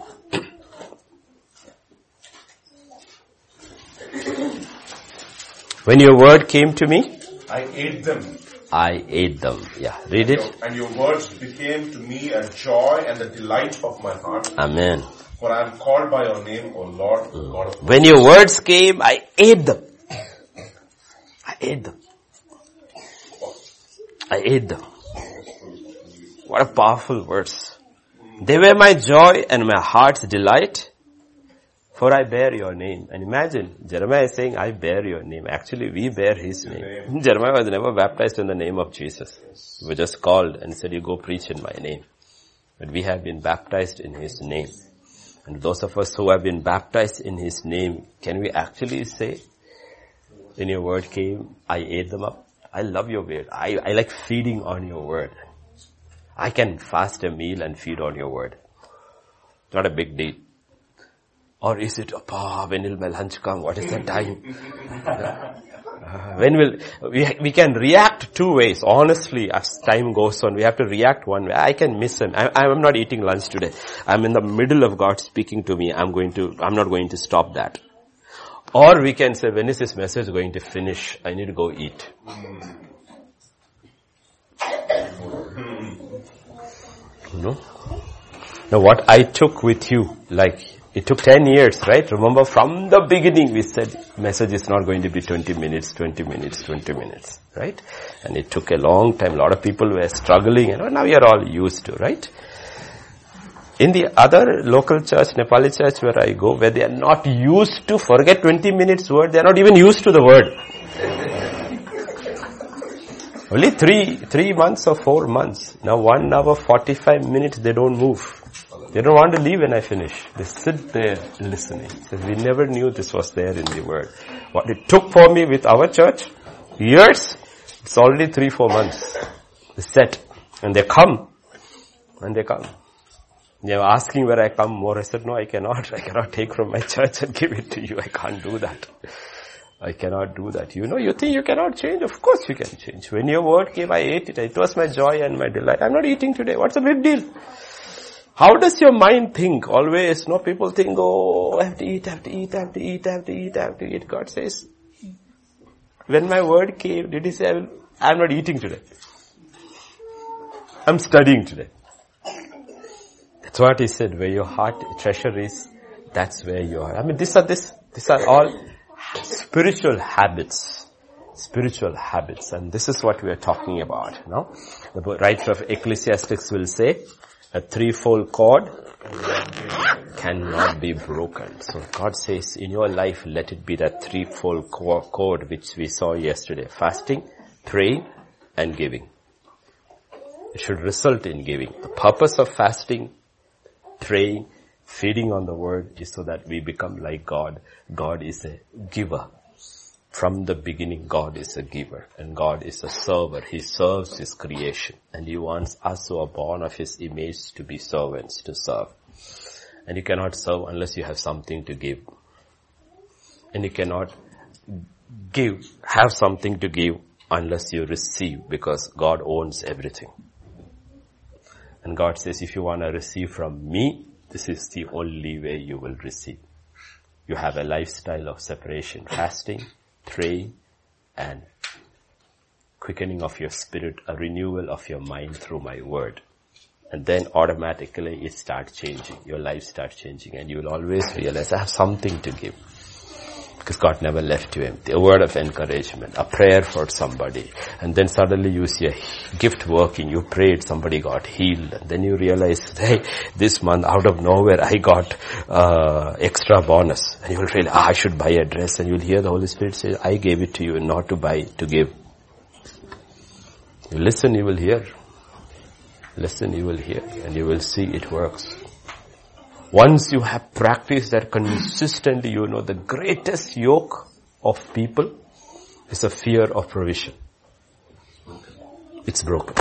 When your word came to me, I ate them. I ate them. Yeah, read it. And your words became to me a joy and a delight of my heart. Amen. For I am called by your name, O Lord, mm. God of God. When your words came, I ate them. I hate them. I hate them. What a powerful verse. They were my joy and my heart's delight, for I bear your name. And imagine, Jeremiah is saying, I bear your name. Actually, we bear his name. name. Jeremiah was never baptized in the name of Jesus. He was just called and said, you go preach in my name. But we have been baptized in his name. And those of us who have been baptized in his name, can we actually say, in your word came, I ate them up. I love your word. I, I like feeding on your word. I can fast a meal and feed on your word. It's not a big deal. Or is it, oh, when will my lunch come? What is the time? uh, when will, we, we can react two ways. Honestly, as time goes on, we have to react one way. I can miss him. I, I'm not eating lunch today. I'm in the middle of God speaking to me. I'm going to, I'm not going to stop that. Or we can say, when is this message going to finish? I need to go eat. No? Now what I took with you, like, it took ten years, right? Remember, from the beginning we said, message is not going to be twenty minutes, twenty minutes, twenty minutes, right? And it took a long time. A lot of people were struggling, and now we are all used to, right? In the other local church, Nepali church where I go, where they are not used to, forget twenty minutes word, they are not even used to the word. Only three, three months or four months. Now one hour, forty-five minutes, they don't move. They don't want to leave when I finish. They sit there listening. We never knew this was there in the word. What it took for me with our church, years, it's already three, four months. They set. And they come. And they come. They were asking where I come more. I said, no, I cannot. I cannot take from my church and give it to you. I can't do that. I cannot do that. You know, you think you cannot change? Of course you can change. When your word came, I ate it. It was my joy and my delight. I'm not eating today. What's the big deal? How does your mind think? Always, no, people think, oh, I have to eat, I have to eat, I have to eat, I have to eat, I have to eat. God says, when my word came, did he say, I'm not eating today. I'm studying today. That's what he said, where your heart treasure is, that's where you are. I mean, these are this, these are all spiritual habits, spiritual habits. And this is what we are talking about, no? The writer of Ecclesiastes will say, a threefold cord cannot be broken. So God says, in your life, let it be that threefold cord which we saw yesterday. Fasting, praying, and giving. It should result in giving. The purpose of fasting, praying, feeding on the word is so that we become like God. God is a giver. From the beginning, God is a giver and God is a server. He serves his creation and he wants us who are born of his image to be servants, to serve. And you cannot serve unless you have something to give. And you cannot give, have something to give unless you receive, because God owns everything. And God says, if you want to receive from me, this is the only way you will receive. You have a lifestyle of separation, fasting, praying, and quickening of your spirit, a renewal of your mind through my word. And then automatically it starts changing. Your life starts changing and you will always realize I have something to give. Because God never left you empty. A word of encouragement, a prayer for somebody. And then suddenly you see a gift working. You prayed, somebody got healed. And then you realize, hey, this month out of nowhere I got uh, extra bonus. And you will feel, ah, I should buy a dress. And you will hear the Holy Spirit say, I gave it to you not to buy, to give. You listen, you will hear. Listen, you will hear. And you will see it works. Once you have practiced that consistently, you know the greatest yoke of people is a fear of provision. It's broken.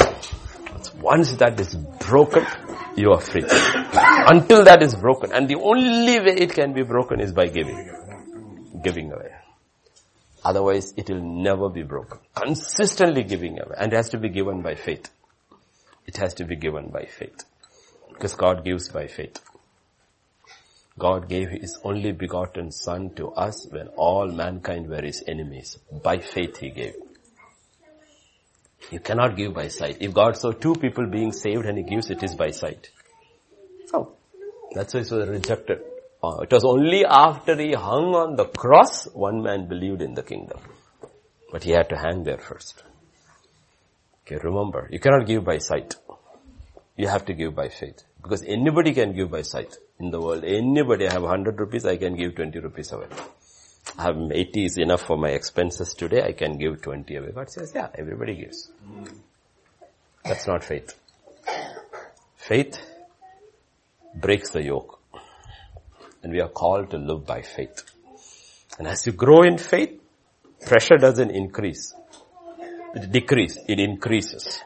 Once that is broken, you are free. Until that is broken. And the only way it can be broken is by giving. Giving away. Otherwise, it will never be broken. Consistently giving away. And it has to be given by faith. It has to be given by faith. Because God gives by faith. God gave his only begotten son to us when all mankind were his enemies. By faith he gave. You cannot give by sight. If God saw two people being saved and he gives, it is by sight. So, that's why it was rejected. Uh, it was only after he hung on the cross, one man believed in the kingdom. But he had to hang there first. Okay, remember, you cannot give by sight. You have to give by faith. Because anybody can give by sight in the world. Anybody, I have one hundred rupees, I can give twenty rupees away. I have eighty is enough for my expenses today, I can give twenty away. God says, yeah, everybody gives. Mm. That's not faith. Faith breaks the yoke. And we are called to live by faith. And as you grow in faith, pressure doesn't increase. It decreases. It increases.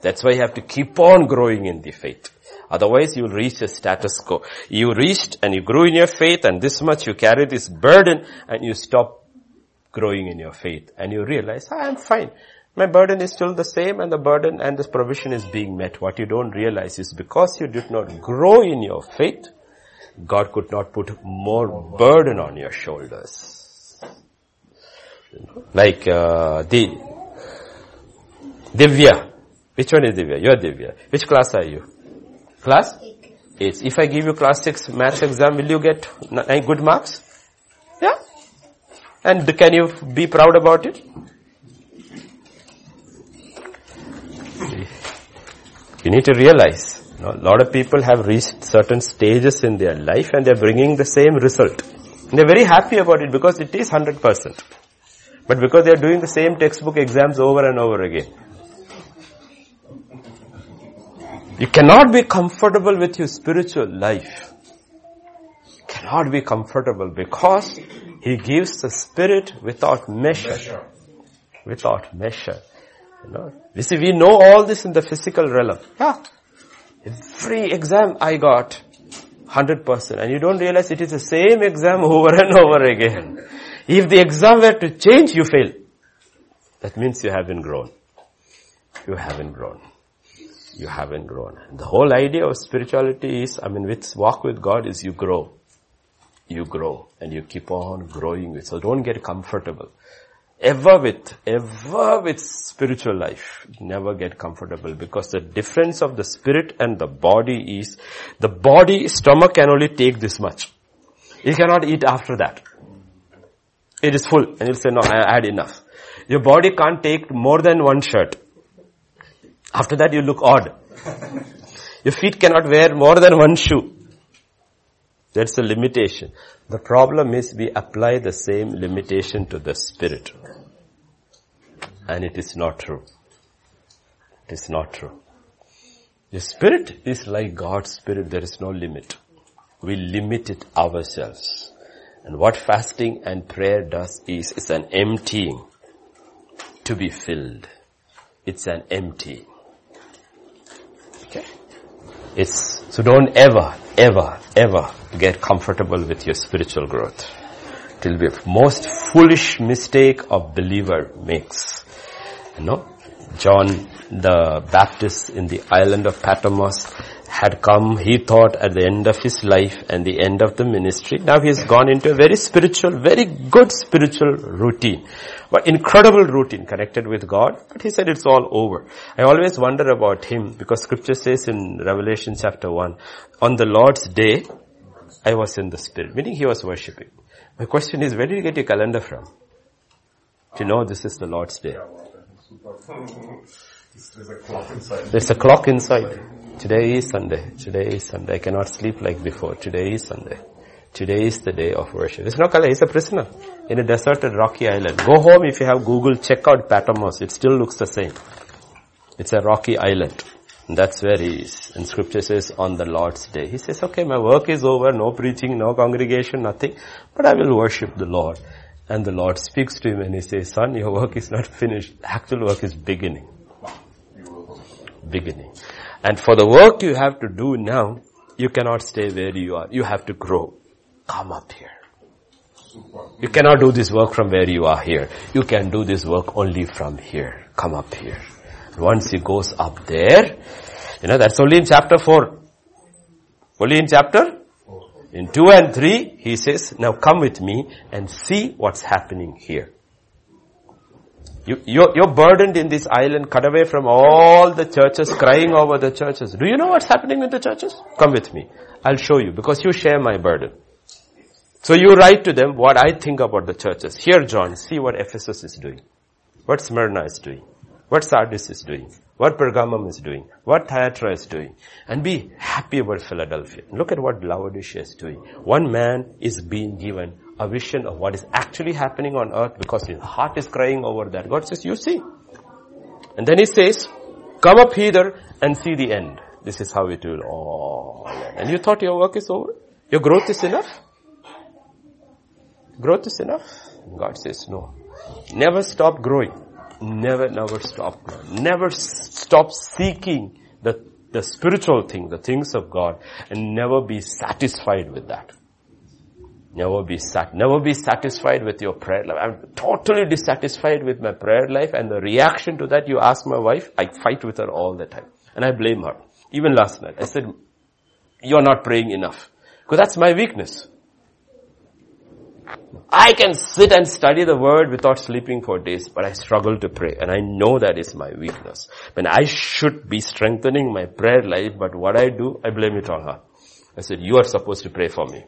That's why you have to keep on growing in the faith. Otherwise, you will reach a status quo. You reached and you grew in your faith, and this much you carry this burden, and you stop growing in your faith. And you realize, ah, I'm fine. My burden is still the same, and the burden and this provision is being met. What you don't realize is because you did not grow in your faith, God could not put more burden on your shoulders. Like uh, the Divya. Which one is Divya? You're Divya. Which class are you? Class? Eight. If I give you class six maths exam, will you get nine good marks? Yeah? And can you be proud about it? You need to realize, you know, a lot of people have reached certain stages in their life and they're bringing the same result. And they're very happy about it because it is one hundred percent. But because they're doing the same textbook exams over and over again. You cannot be comfortable with your spiritual life. You cannot be comfortable because He gives the Spirit without measure. measure. Without measure. You know, we see, we know all this in the physical realm. Yeah. Every exam I got, one hundred percent. And you don't realize it is the same exam over and over again. If the exam were to change, you fail. That means you haven't grown. You haven't grown. You haven't grown. The whole idea of spirituality is, I mean, with walk with God is you grow. You grow. And you keep on growing with. So don't get comfortable. Ever with, ever with spiritual life. Never get comfortable. Because the difference of the spirit and the body is, the body, stomach can only take this much. You cannot eat after that. It is full. And you'll say, no, I had enough. Your body can't take more than one shirt. After that, you look odd. Your feet cannot wear more than one shoe. That's a limitation. The problem is we apply the same limitation to the spirit. And it is not true. It is not true. The spirit is like God's spirit. There is no limit. We limit it ourselves. And what fasting and prayer does is, it's an emptying to be filled. It's an emptying. It's, so don't ever, ever, ever get comfortable with your spiritual growth. It will be the most foolish mistake a believer makes. You know, John the Baptist in the island of Patmos had come, he thought, at the end of his life and the end of the ministry. Now he has gone into a very spiritual, very good spiritual routine. But incredible routine connected with God. But he said it's all over. I always wonder about him because scripture says in Revelation chapter one, on the Lord's day, I was in the spirit. Meaning he was worshipping. My question is, where did you get your calendar from? Do you know this is the Lord's day? There's a clock inside. There's a clock inside. Today is Sunday. Today is Sunday. I cannot sleep like before. Today is Sunday. Today is the day of worship. There's no color. He's a prisoner in a deserted rocky island. Go home if you have Google. Check out Patmos. It still looks the same. It's a rocky island. And that's where he is. And scripture says on the Lord's day. He says, okay, my work is over. No preaching, no congregation, nothing. But I will worship the Lord. And the Lord speaks to him and he says, son, your work is not finished. The actual work is beginning. Beginning. And for the work you have to do now, you cannot stay where you are. You have to grow. Come up here. You cannot do this work from where you are here. You can do this work only from here. Come up here. And once he goes up there, you know, that's only in chapter four. Only in chapter? In two and three, he says, now come with me and see what's happening here. You, you're, you're burdened in this island, cut away from all the churches, crying over the churches. Do you know what's happening with the churches? Come with me. I'll show you, because you share my burden. So you write to them what I think about the churches. Here, John, see what Ephesus is doing, what Smyrna is doing, what Sardis is doing, what Pergamum is doing, what Thyatira is doing. And be happy about Philadelphia. Look at what Laodicea is doing. One man is being given a vision of what is actually happening on earth because his heart is crying over that. God says, you see. And then he says, come up hither and see the end. This is how it will all end. And you thought your work is over? Your growth is enough? Growth is enough? God says, no. Never stop growing. Never, never stop. Never stop seeking the, the spiritual thing, the things of God, and never be satisfied with that. Never be sat, never be satisfied with your prayer life. I'm totally dissatisfied with my prayer life, and the reaction to that, you ask my wife, I fight with her all the time. And I blame her. Even last night, I said, you're not praying enough. Because that's my weakness. I can sit and study the word without sleeping for days, but I struggle to pray, and I know that is my weakness. When I should be strengthening my prayer life, but what I do, I blame it on her. I said, you are supposed to pray for me.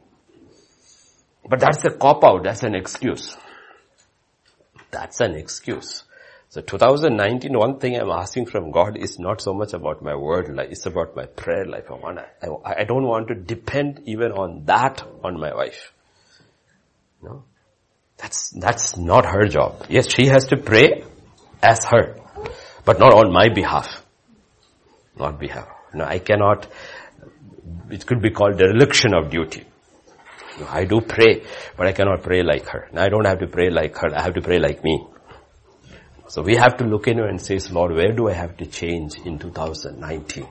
But that's a cop-out, that's an excuse. That's an excuse. So twenty nineteen, one thing I'm asking from God is not so much about my word life, it's about my prayer life. I, want, I, I don't want to depend even on that on my wife. No, that's, that's not her job. Yes, she has to pray as her, but not on my behalf. Not behalf. No, I cannot, it could be called dereliction of duty. No, I do pray, but I cannot pray like her. No, I don't have to pray like her, I have to pray like me. So we have to look into and say, Lord, where do I have to change in two thousand nineteen?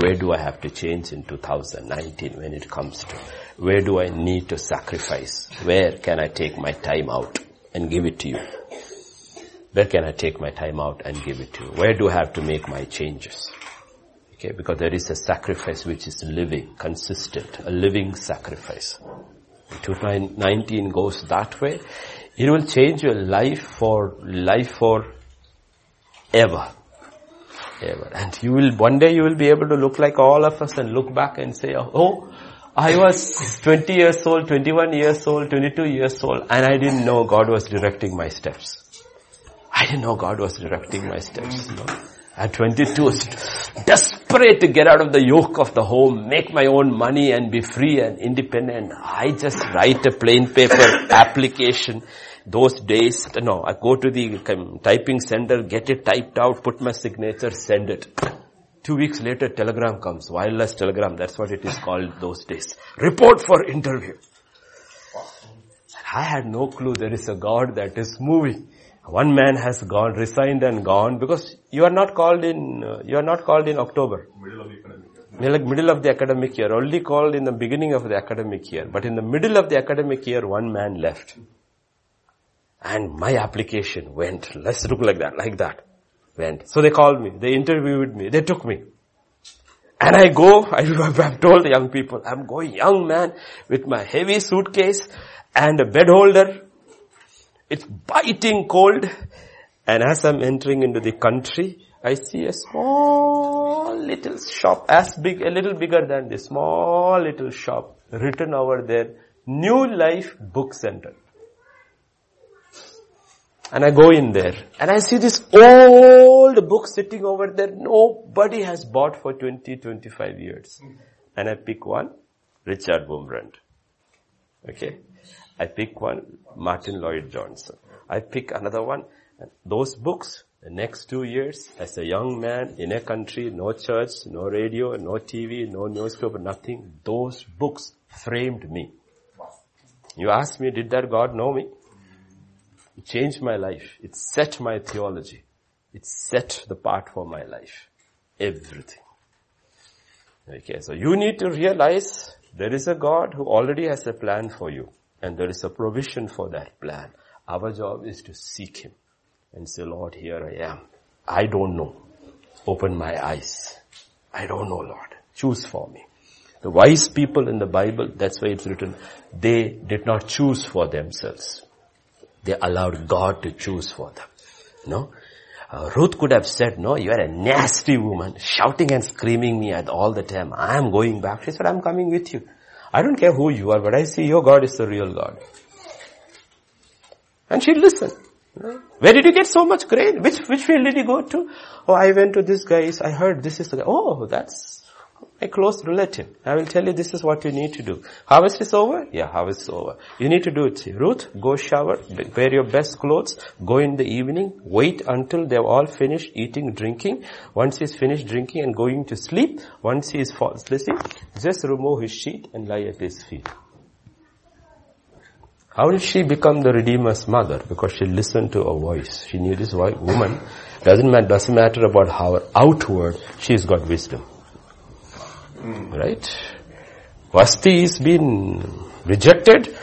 Where do I have to change in two thousand nineteen when it comes to, where do I need to sacrifice? Where can I take my time out and give it to you? Where can I take my time out and give it to you? Where do I have to make my changes? Okay, because there is a sacrifice which is living, consistent, a living sacrifice. twenty nineteen goes that way. It will change your life for, life for ever. Ever. And you will, one day you will be able to look like all of us and look back and say, oh, I was twenty years old, twenty-one years old, twenty-two years old, and I didn't know God was directing my steps. I didn't know God was directing my steps. No. At twenty-two, I was desperate to get out of the yoke of the home, make my own money and be free and independent. I just write a plain paper application. Those days, no, I go to the typing center, get it typed out, put my signature, send it. Two weeks later, telegram comes, wireless telegram, that's what it is called those days. Report for interview. And I had no clue there is a God that is moving. One man has gone, resigned and gone, because you are not called in, uh, you are not called in October. Middle of the academic year. Middle of the academic year, only called in the beginning of the academic year. But in the middle of the academic year, one man left. And my application went, let's look like that, like that, went. So they called me, they interviewed me, they took me. And I go, I, I'm told the young people, I'm going young man with my heavy suitcase and a bed holder. It's biting cold. And as I'm entering into the country, I see a small little shop, as big, a little bigger than this small little shop, written over there, New Life Book Center. And I go in there and I see this old book sitting over there. Nobody has bought for twenty, twenty-five years. And I pick one, Richard Wurmbrand. Okay. I pick one, Martin Lloyd Johnson. I pick another one. And those books, the next two years, as a young man in a country, no church, no radio, no T V, no newspaper, nothing. Those books framed me. You ask me, did that God know me? It changed my life. It set my theology. It set the path for my life. Everything. Okay, so you need to realize there is a God who already has a plan for you. And there is a provision for that plan. Our job is to seek Him and say, Lord, here I am. I don't know. Open my eyes. I don't know, Lord. Choose for me. The wise people in the Bible, that's why it's written, they did not choose for themselves. They allowed God to choose for them. No, uh, Ruth could have said, no, you are a nasty woman, shouting and screaming me at all the time. I am going back. She said, I am coming with you. I don't care who you are, but I see your God is the real God. And she'd listen. Where did you get so much grace? Which, which field did you go to? Oh, I went to this guy's. I heard this is the guy. Oh, that's a close relative. I will tell you this is what you need to do. Harvest is over? Yeah, harvest is over. You need to do it. Ruth, go shower, wear your best clothes, go in the evening, wait until they've all finished eating, drinking. Once he's finished drinking and going to sleep, once he is falls asleep, just remove his sheet and lie at his feet. How did she become the Redeemer's mother? Because she listened to a voice. She knew this voice. Woman, doesn't matter, doesn't matter about her outward, she's got wisdom. Right? Vashti has been rejected.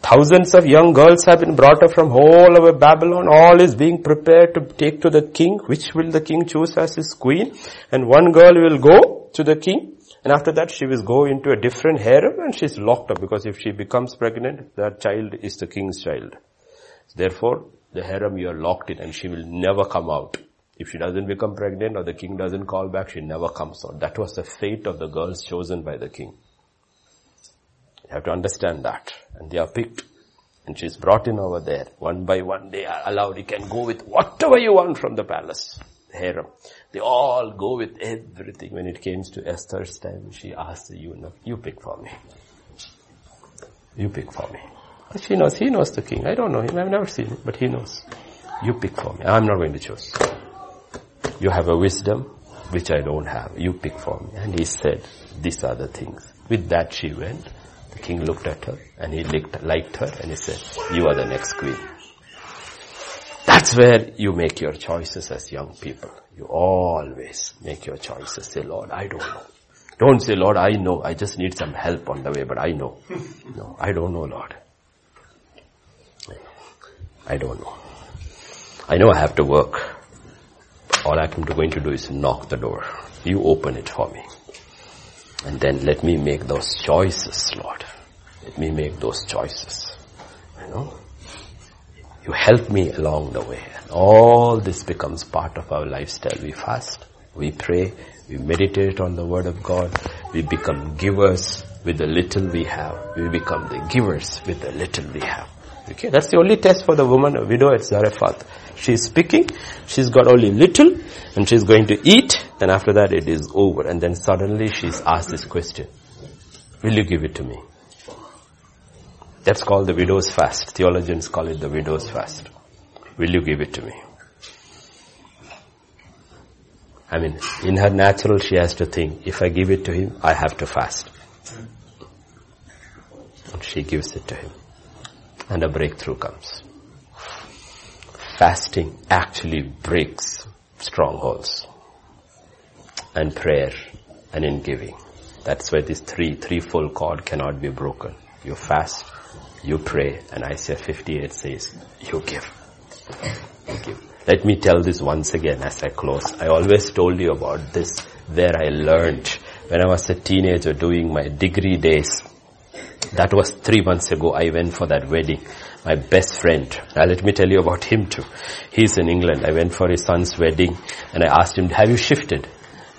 Thousands of young girls have been brought up from all over Babylon. All is being prepared to take to the king. Which will the king choose as his queen? And one girl will go to the king. And after that she will go into a different harem and she's locked up. Because if she becomes pregnant, that child is the king's child. Therefore, the harem you are locked in and she will never come out. If she doesn't become pregnant or the king doesn't call back, she never comes out. That was the fate of the girls chosen by the king. You have to understand that. And they are picked. And she's brought in over there. One by one they are allowed. You can go with whatever you want from the palace. The harem. They all go with everything. When it came to Esther's time, she asked the eunuch, you pick for me. You pick for me. She knows. He knows the king. I don't know him. I've never seen him. But he knows. You pick for me. I'm not going to choose. You have a wisdom which I don't have. You pick for me. And he said, these are the things. With that she went. The king looked at her and he liked her and he said, you are the next queen. That's where you make your choices as young people. You always make your choices. Say, Lord, I don't know. Don't say, Lord, I know. I just need some help on the way, but I know. No, I don't know, Lord. I don't know. I know I have to work. All I'm going to do is knock the door. You open it for me. And then let me make those choices, Lord. Let me make those choices. You know? You help me along the way. And all this becomes part of our lifestyle. We fast, we pray, we meditate on the Word of God. We become givers with the little we have. We become the givers with the little we have. Okay, that's the only test for the woman, a widow at Zarephath. She's speaking, she's got only little, and she's going to eat, and after that it is over. And then suddenly she's asked this question, will you give it to me? That's called the widow's fast. Theologians call it the widow's fast. Will you give it to me? I mean, in her natural she has to think, if I give it to him, I have to fast. And she gives it to him. And a breakthrough comes. Fasting actually breaks strongholds. And prayer and in giving. That's why this three, threefold cord cannot be broken. You fast, you pray, and Isaiah fifty-eight says, you give. You give. Let me tell this once again as I close. I always told you about this, where I learned when I was a teenager doing my degree days. That was three months ago. I went for that wedding. My best friend. Now let me tell you about him too. He's in England. I went for his son's wedding and I asked him, have you shifted?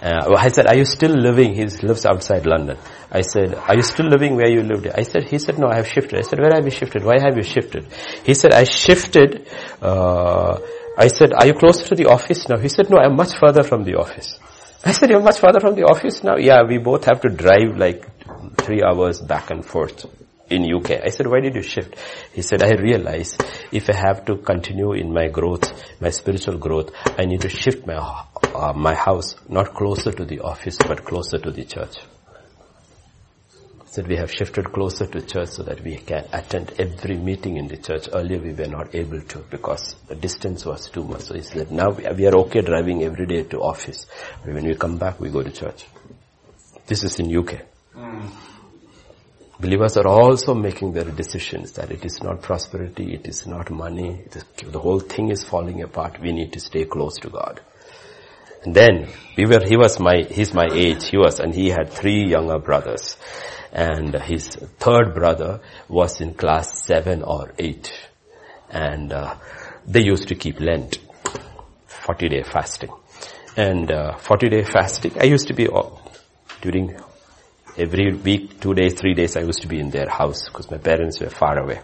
Uh, I said, are you still living? He lives outside London. I said, are you still living where you lived? I said, he said, no, I have shifted. I said, where have you shifted? Why have you shifted? He said, I shifted. Uh, I said, are you closer to the office now? He said, no, I'm much further from the office. I said, you're much further from the office now? Yeah, we both have to drive like three hours back and forth in U K. I said, why did you shift? He said, I realize if I have to continue in my growth, my spiritual growth, I need to shift my uh, my house, not closer to the office, but closer to the church. He said, we have shifted closer to church so that we can attend every meeting in the church. Earlier we were not able to because the distance was too much. So he said, now we are okay driving every day to office. But when we come back, we go to church. This is in U K. Mm. Believers are also making their decisions that it is not prosperity, it is not money, it is, the whole thing is falling apart. We need to stay close to God. And then we were, he was my, he's my age, he was, and he had three younger brothers, and his third brother was in class seven or eight, and uh, they used to keep Lent, forty-day fasting, and uh, forty-day fasting. I used to be oh, during. Every week, two days, three days, I used to be in their house because my parents were far away.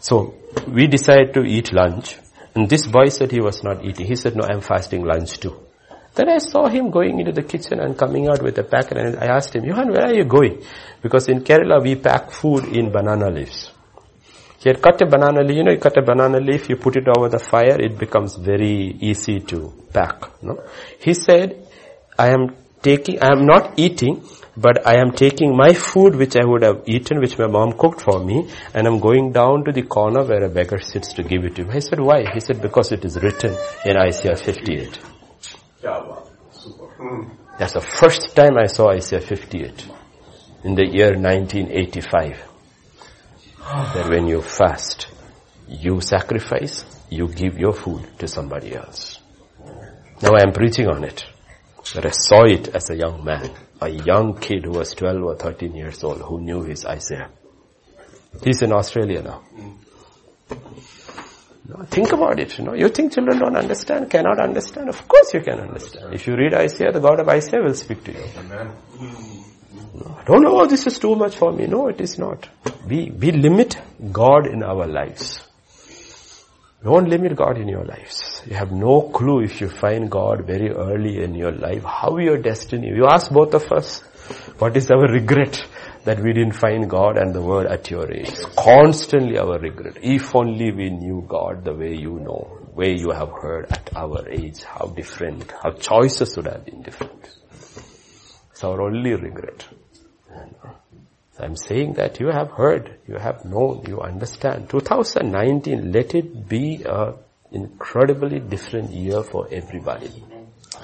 So we decided to eat lunch. And this boy said he was not eating. He said, no, I'm fasting lunch too. Then I saw him going into the kitchen and coming out with a packet. And I asked him, Johan, where are you going? Because in Kerala, we pack food in banana leaves. He had cut a banana leaf. You know, you cut a banana leaf, you put it over the fire, it becomes very easy to pack. No? He said, I am taking, I am not eating, but I am taking my food which I would have eaten, which my mom cooked for me, and I'm going down to the corner where a beggar sits to give it to him. I said, why? He said, because it is written in Isaiah fifty-eight. That's the first time I saw Isaiah fifty-eight, in the year nineteen eighty-five. That when you fast, you sacrifice, you give your food to somebody else. Now I am preaching on it. But I saw it as a young man, a young kid who was twelve or thirteen years old, who knew his Isaiah. He's in Australia now. No, think about it. You know, you think children don't understand, cannot understand? Of course you can understand. If you read Isaiah, the God of Isaiah will speak to you. Amen. No, don't know, oh, this is too much for me. No, it is not. We, we limit God in our lives. Don't limit God in your lives. You have no clue if you find God very early in your life, how your destiny. You ask both of us, what is our regret that we didn't find God and the Word at your age? It's constantly our regret. If only we knew God the way you know, the way you have heard at our age, how different, how choices would have been different. It's our only regret. I'm saying that you have heard, you have known, you understand. twenty nineteen, let it be an incredibly different year for everybody.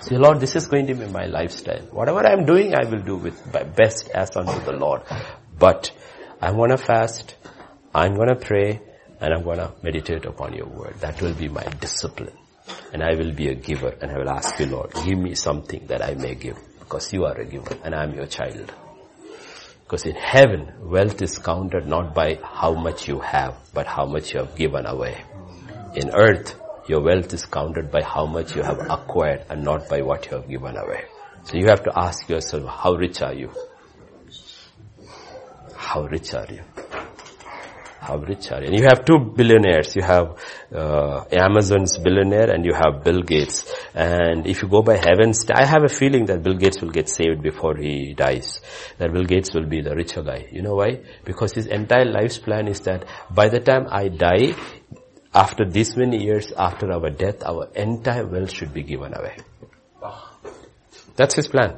Say, Lord, this is going to be my lifestyle. Whatever I'm doing, I will do with my best as unto the Lord. But I'm going to fast, I'm going to pray, and I'm going to meditate upon your word. That will be my discipline. And I will be a giver, and I will ask you, Lord, give me something that I may give. Because you are a giver, and I am your child. Because in heaven, wealth is counted not by how much you have, but how much you have given away. In earth, your wealth is counted by how much you have acquired and not by what you have given away. So you have to ask yourself, how rich are you? How rich are you? How rich are you? And you have two billionaires. You have uh, Amazon's billionaire and you have Bill Gates. And if you go by heaven's, I have a feeling that Bill Gates will get saved before he dies. That Bill Gates will be the richer guy. You know why? Because his entire life's plan is that by the time I die, after this many years, after our death, our entire wealth should be given away. That's his plan.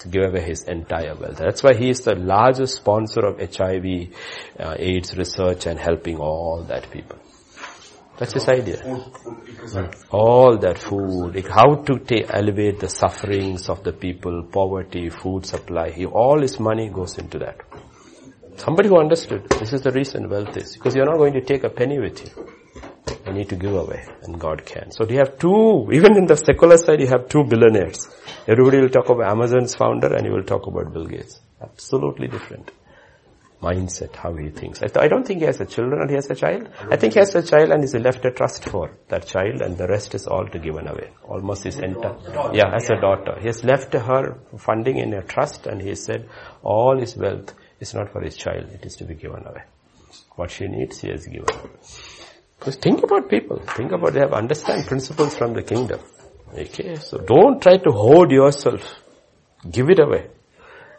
To give away his entire wealth. That's why he is the largest sponsor of H I V, uh, AIDS research and helping all that people. That's his idea. All that food, like how to ta- elevate the sufferings of the people, poverty, food supply. He, all his money goes into that. Somebody who understood, this is the reason wealth is. Because you're not going to take a penny with you. You need to give away, and God can. So you have two, even in the secular side, you have two billionaires. Everybody will talk about Amazon's founder and you will talk about Bill Gates. Absolutely different mindset, how he thinks. I, th- I don't think he has a children and he has a child. I think he has a child and he's left a trust for that child, and the rest is all to given away. Almost his entire, yeah, as a daughter. He has left her funding in a trust, and he said all his wealth is not for his child. It is to be given away. What she needs, he has given away. Because think about people. Think about they have understand principles from the kingdom. Okay, so don't try to hoard yourself. Give it away.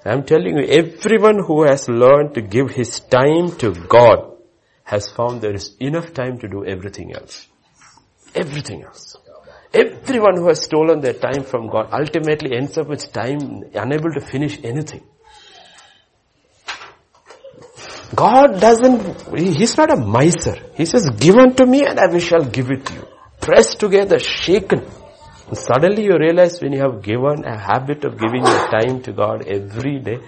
I'm telling you, everyone who has learned to give his time to God has found there is enough time to do everything else. Everything else. Everyone who has stolen their time from God ultimately ends up with time unable to finish anything. God doesn't, he's not a miser. He says, given to me and I shall give it to you. Pressed together, shaken. And suddenly you realize when you have given a habit of giving your time to God every day,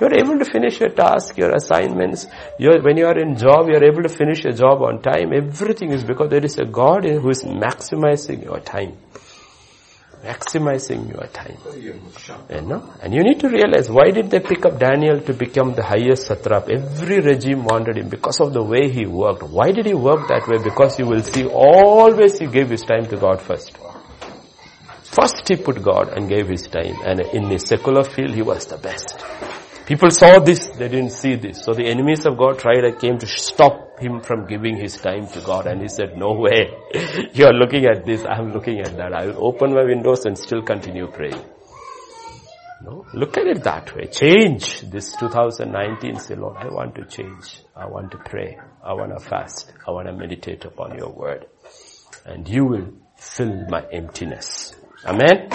you're able to finish your task, your assignments. You're, when you are in job, you're able to finish your job on time. Everything is because there is a God who is maximizing your time. Maximizing your time. You know? And you need to realize, why did they pick up Daniel to become the highest satrap? Every regime wanted him because of the way he worked. Why did he work that way? Because you will see, always he gave his time to God first. First he put God and gave his time. And in his secular field, he was the best. People saw this, they didn't see this. So the enemies of God tried and came to stop him from giving his time to God. And he said, no way. You are looking at this, I am looking at that. I will open my windows and still continue praying. No, look at it that way. Change. This two thousand nineteen, say, Lord, I want to change. I want to pray. I want to fast. I want to meditate upon your word. And you will fill my emptiness. Amen?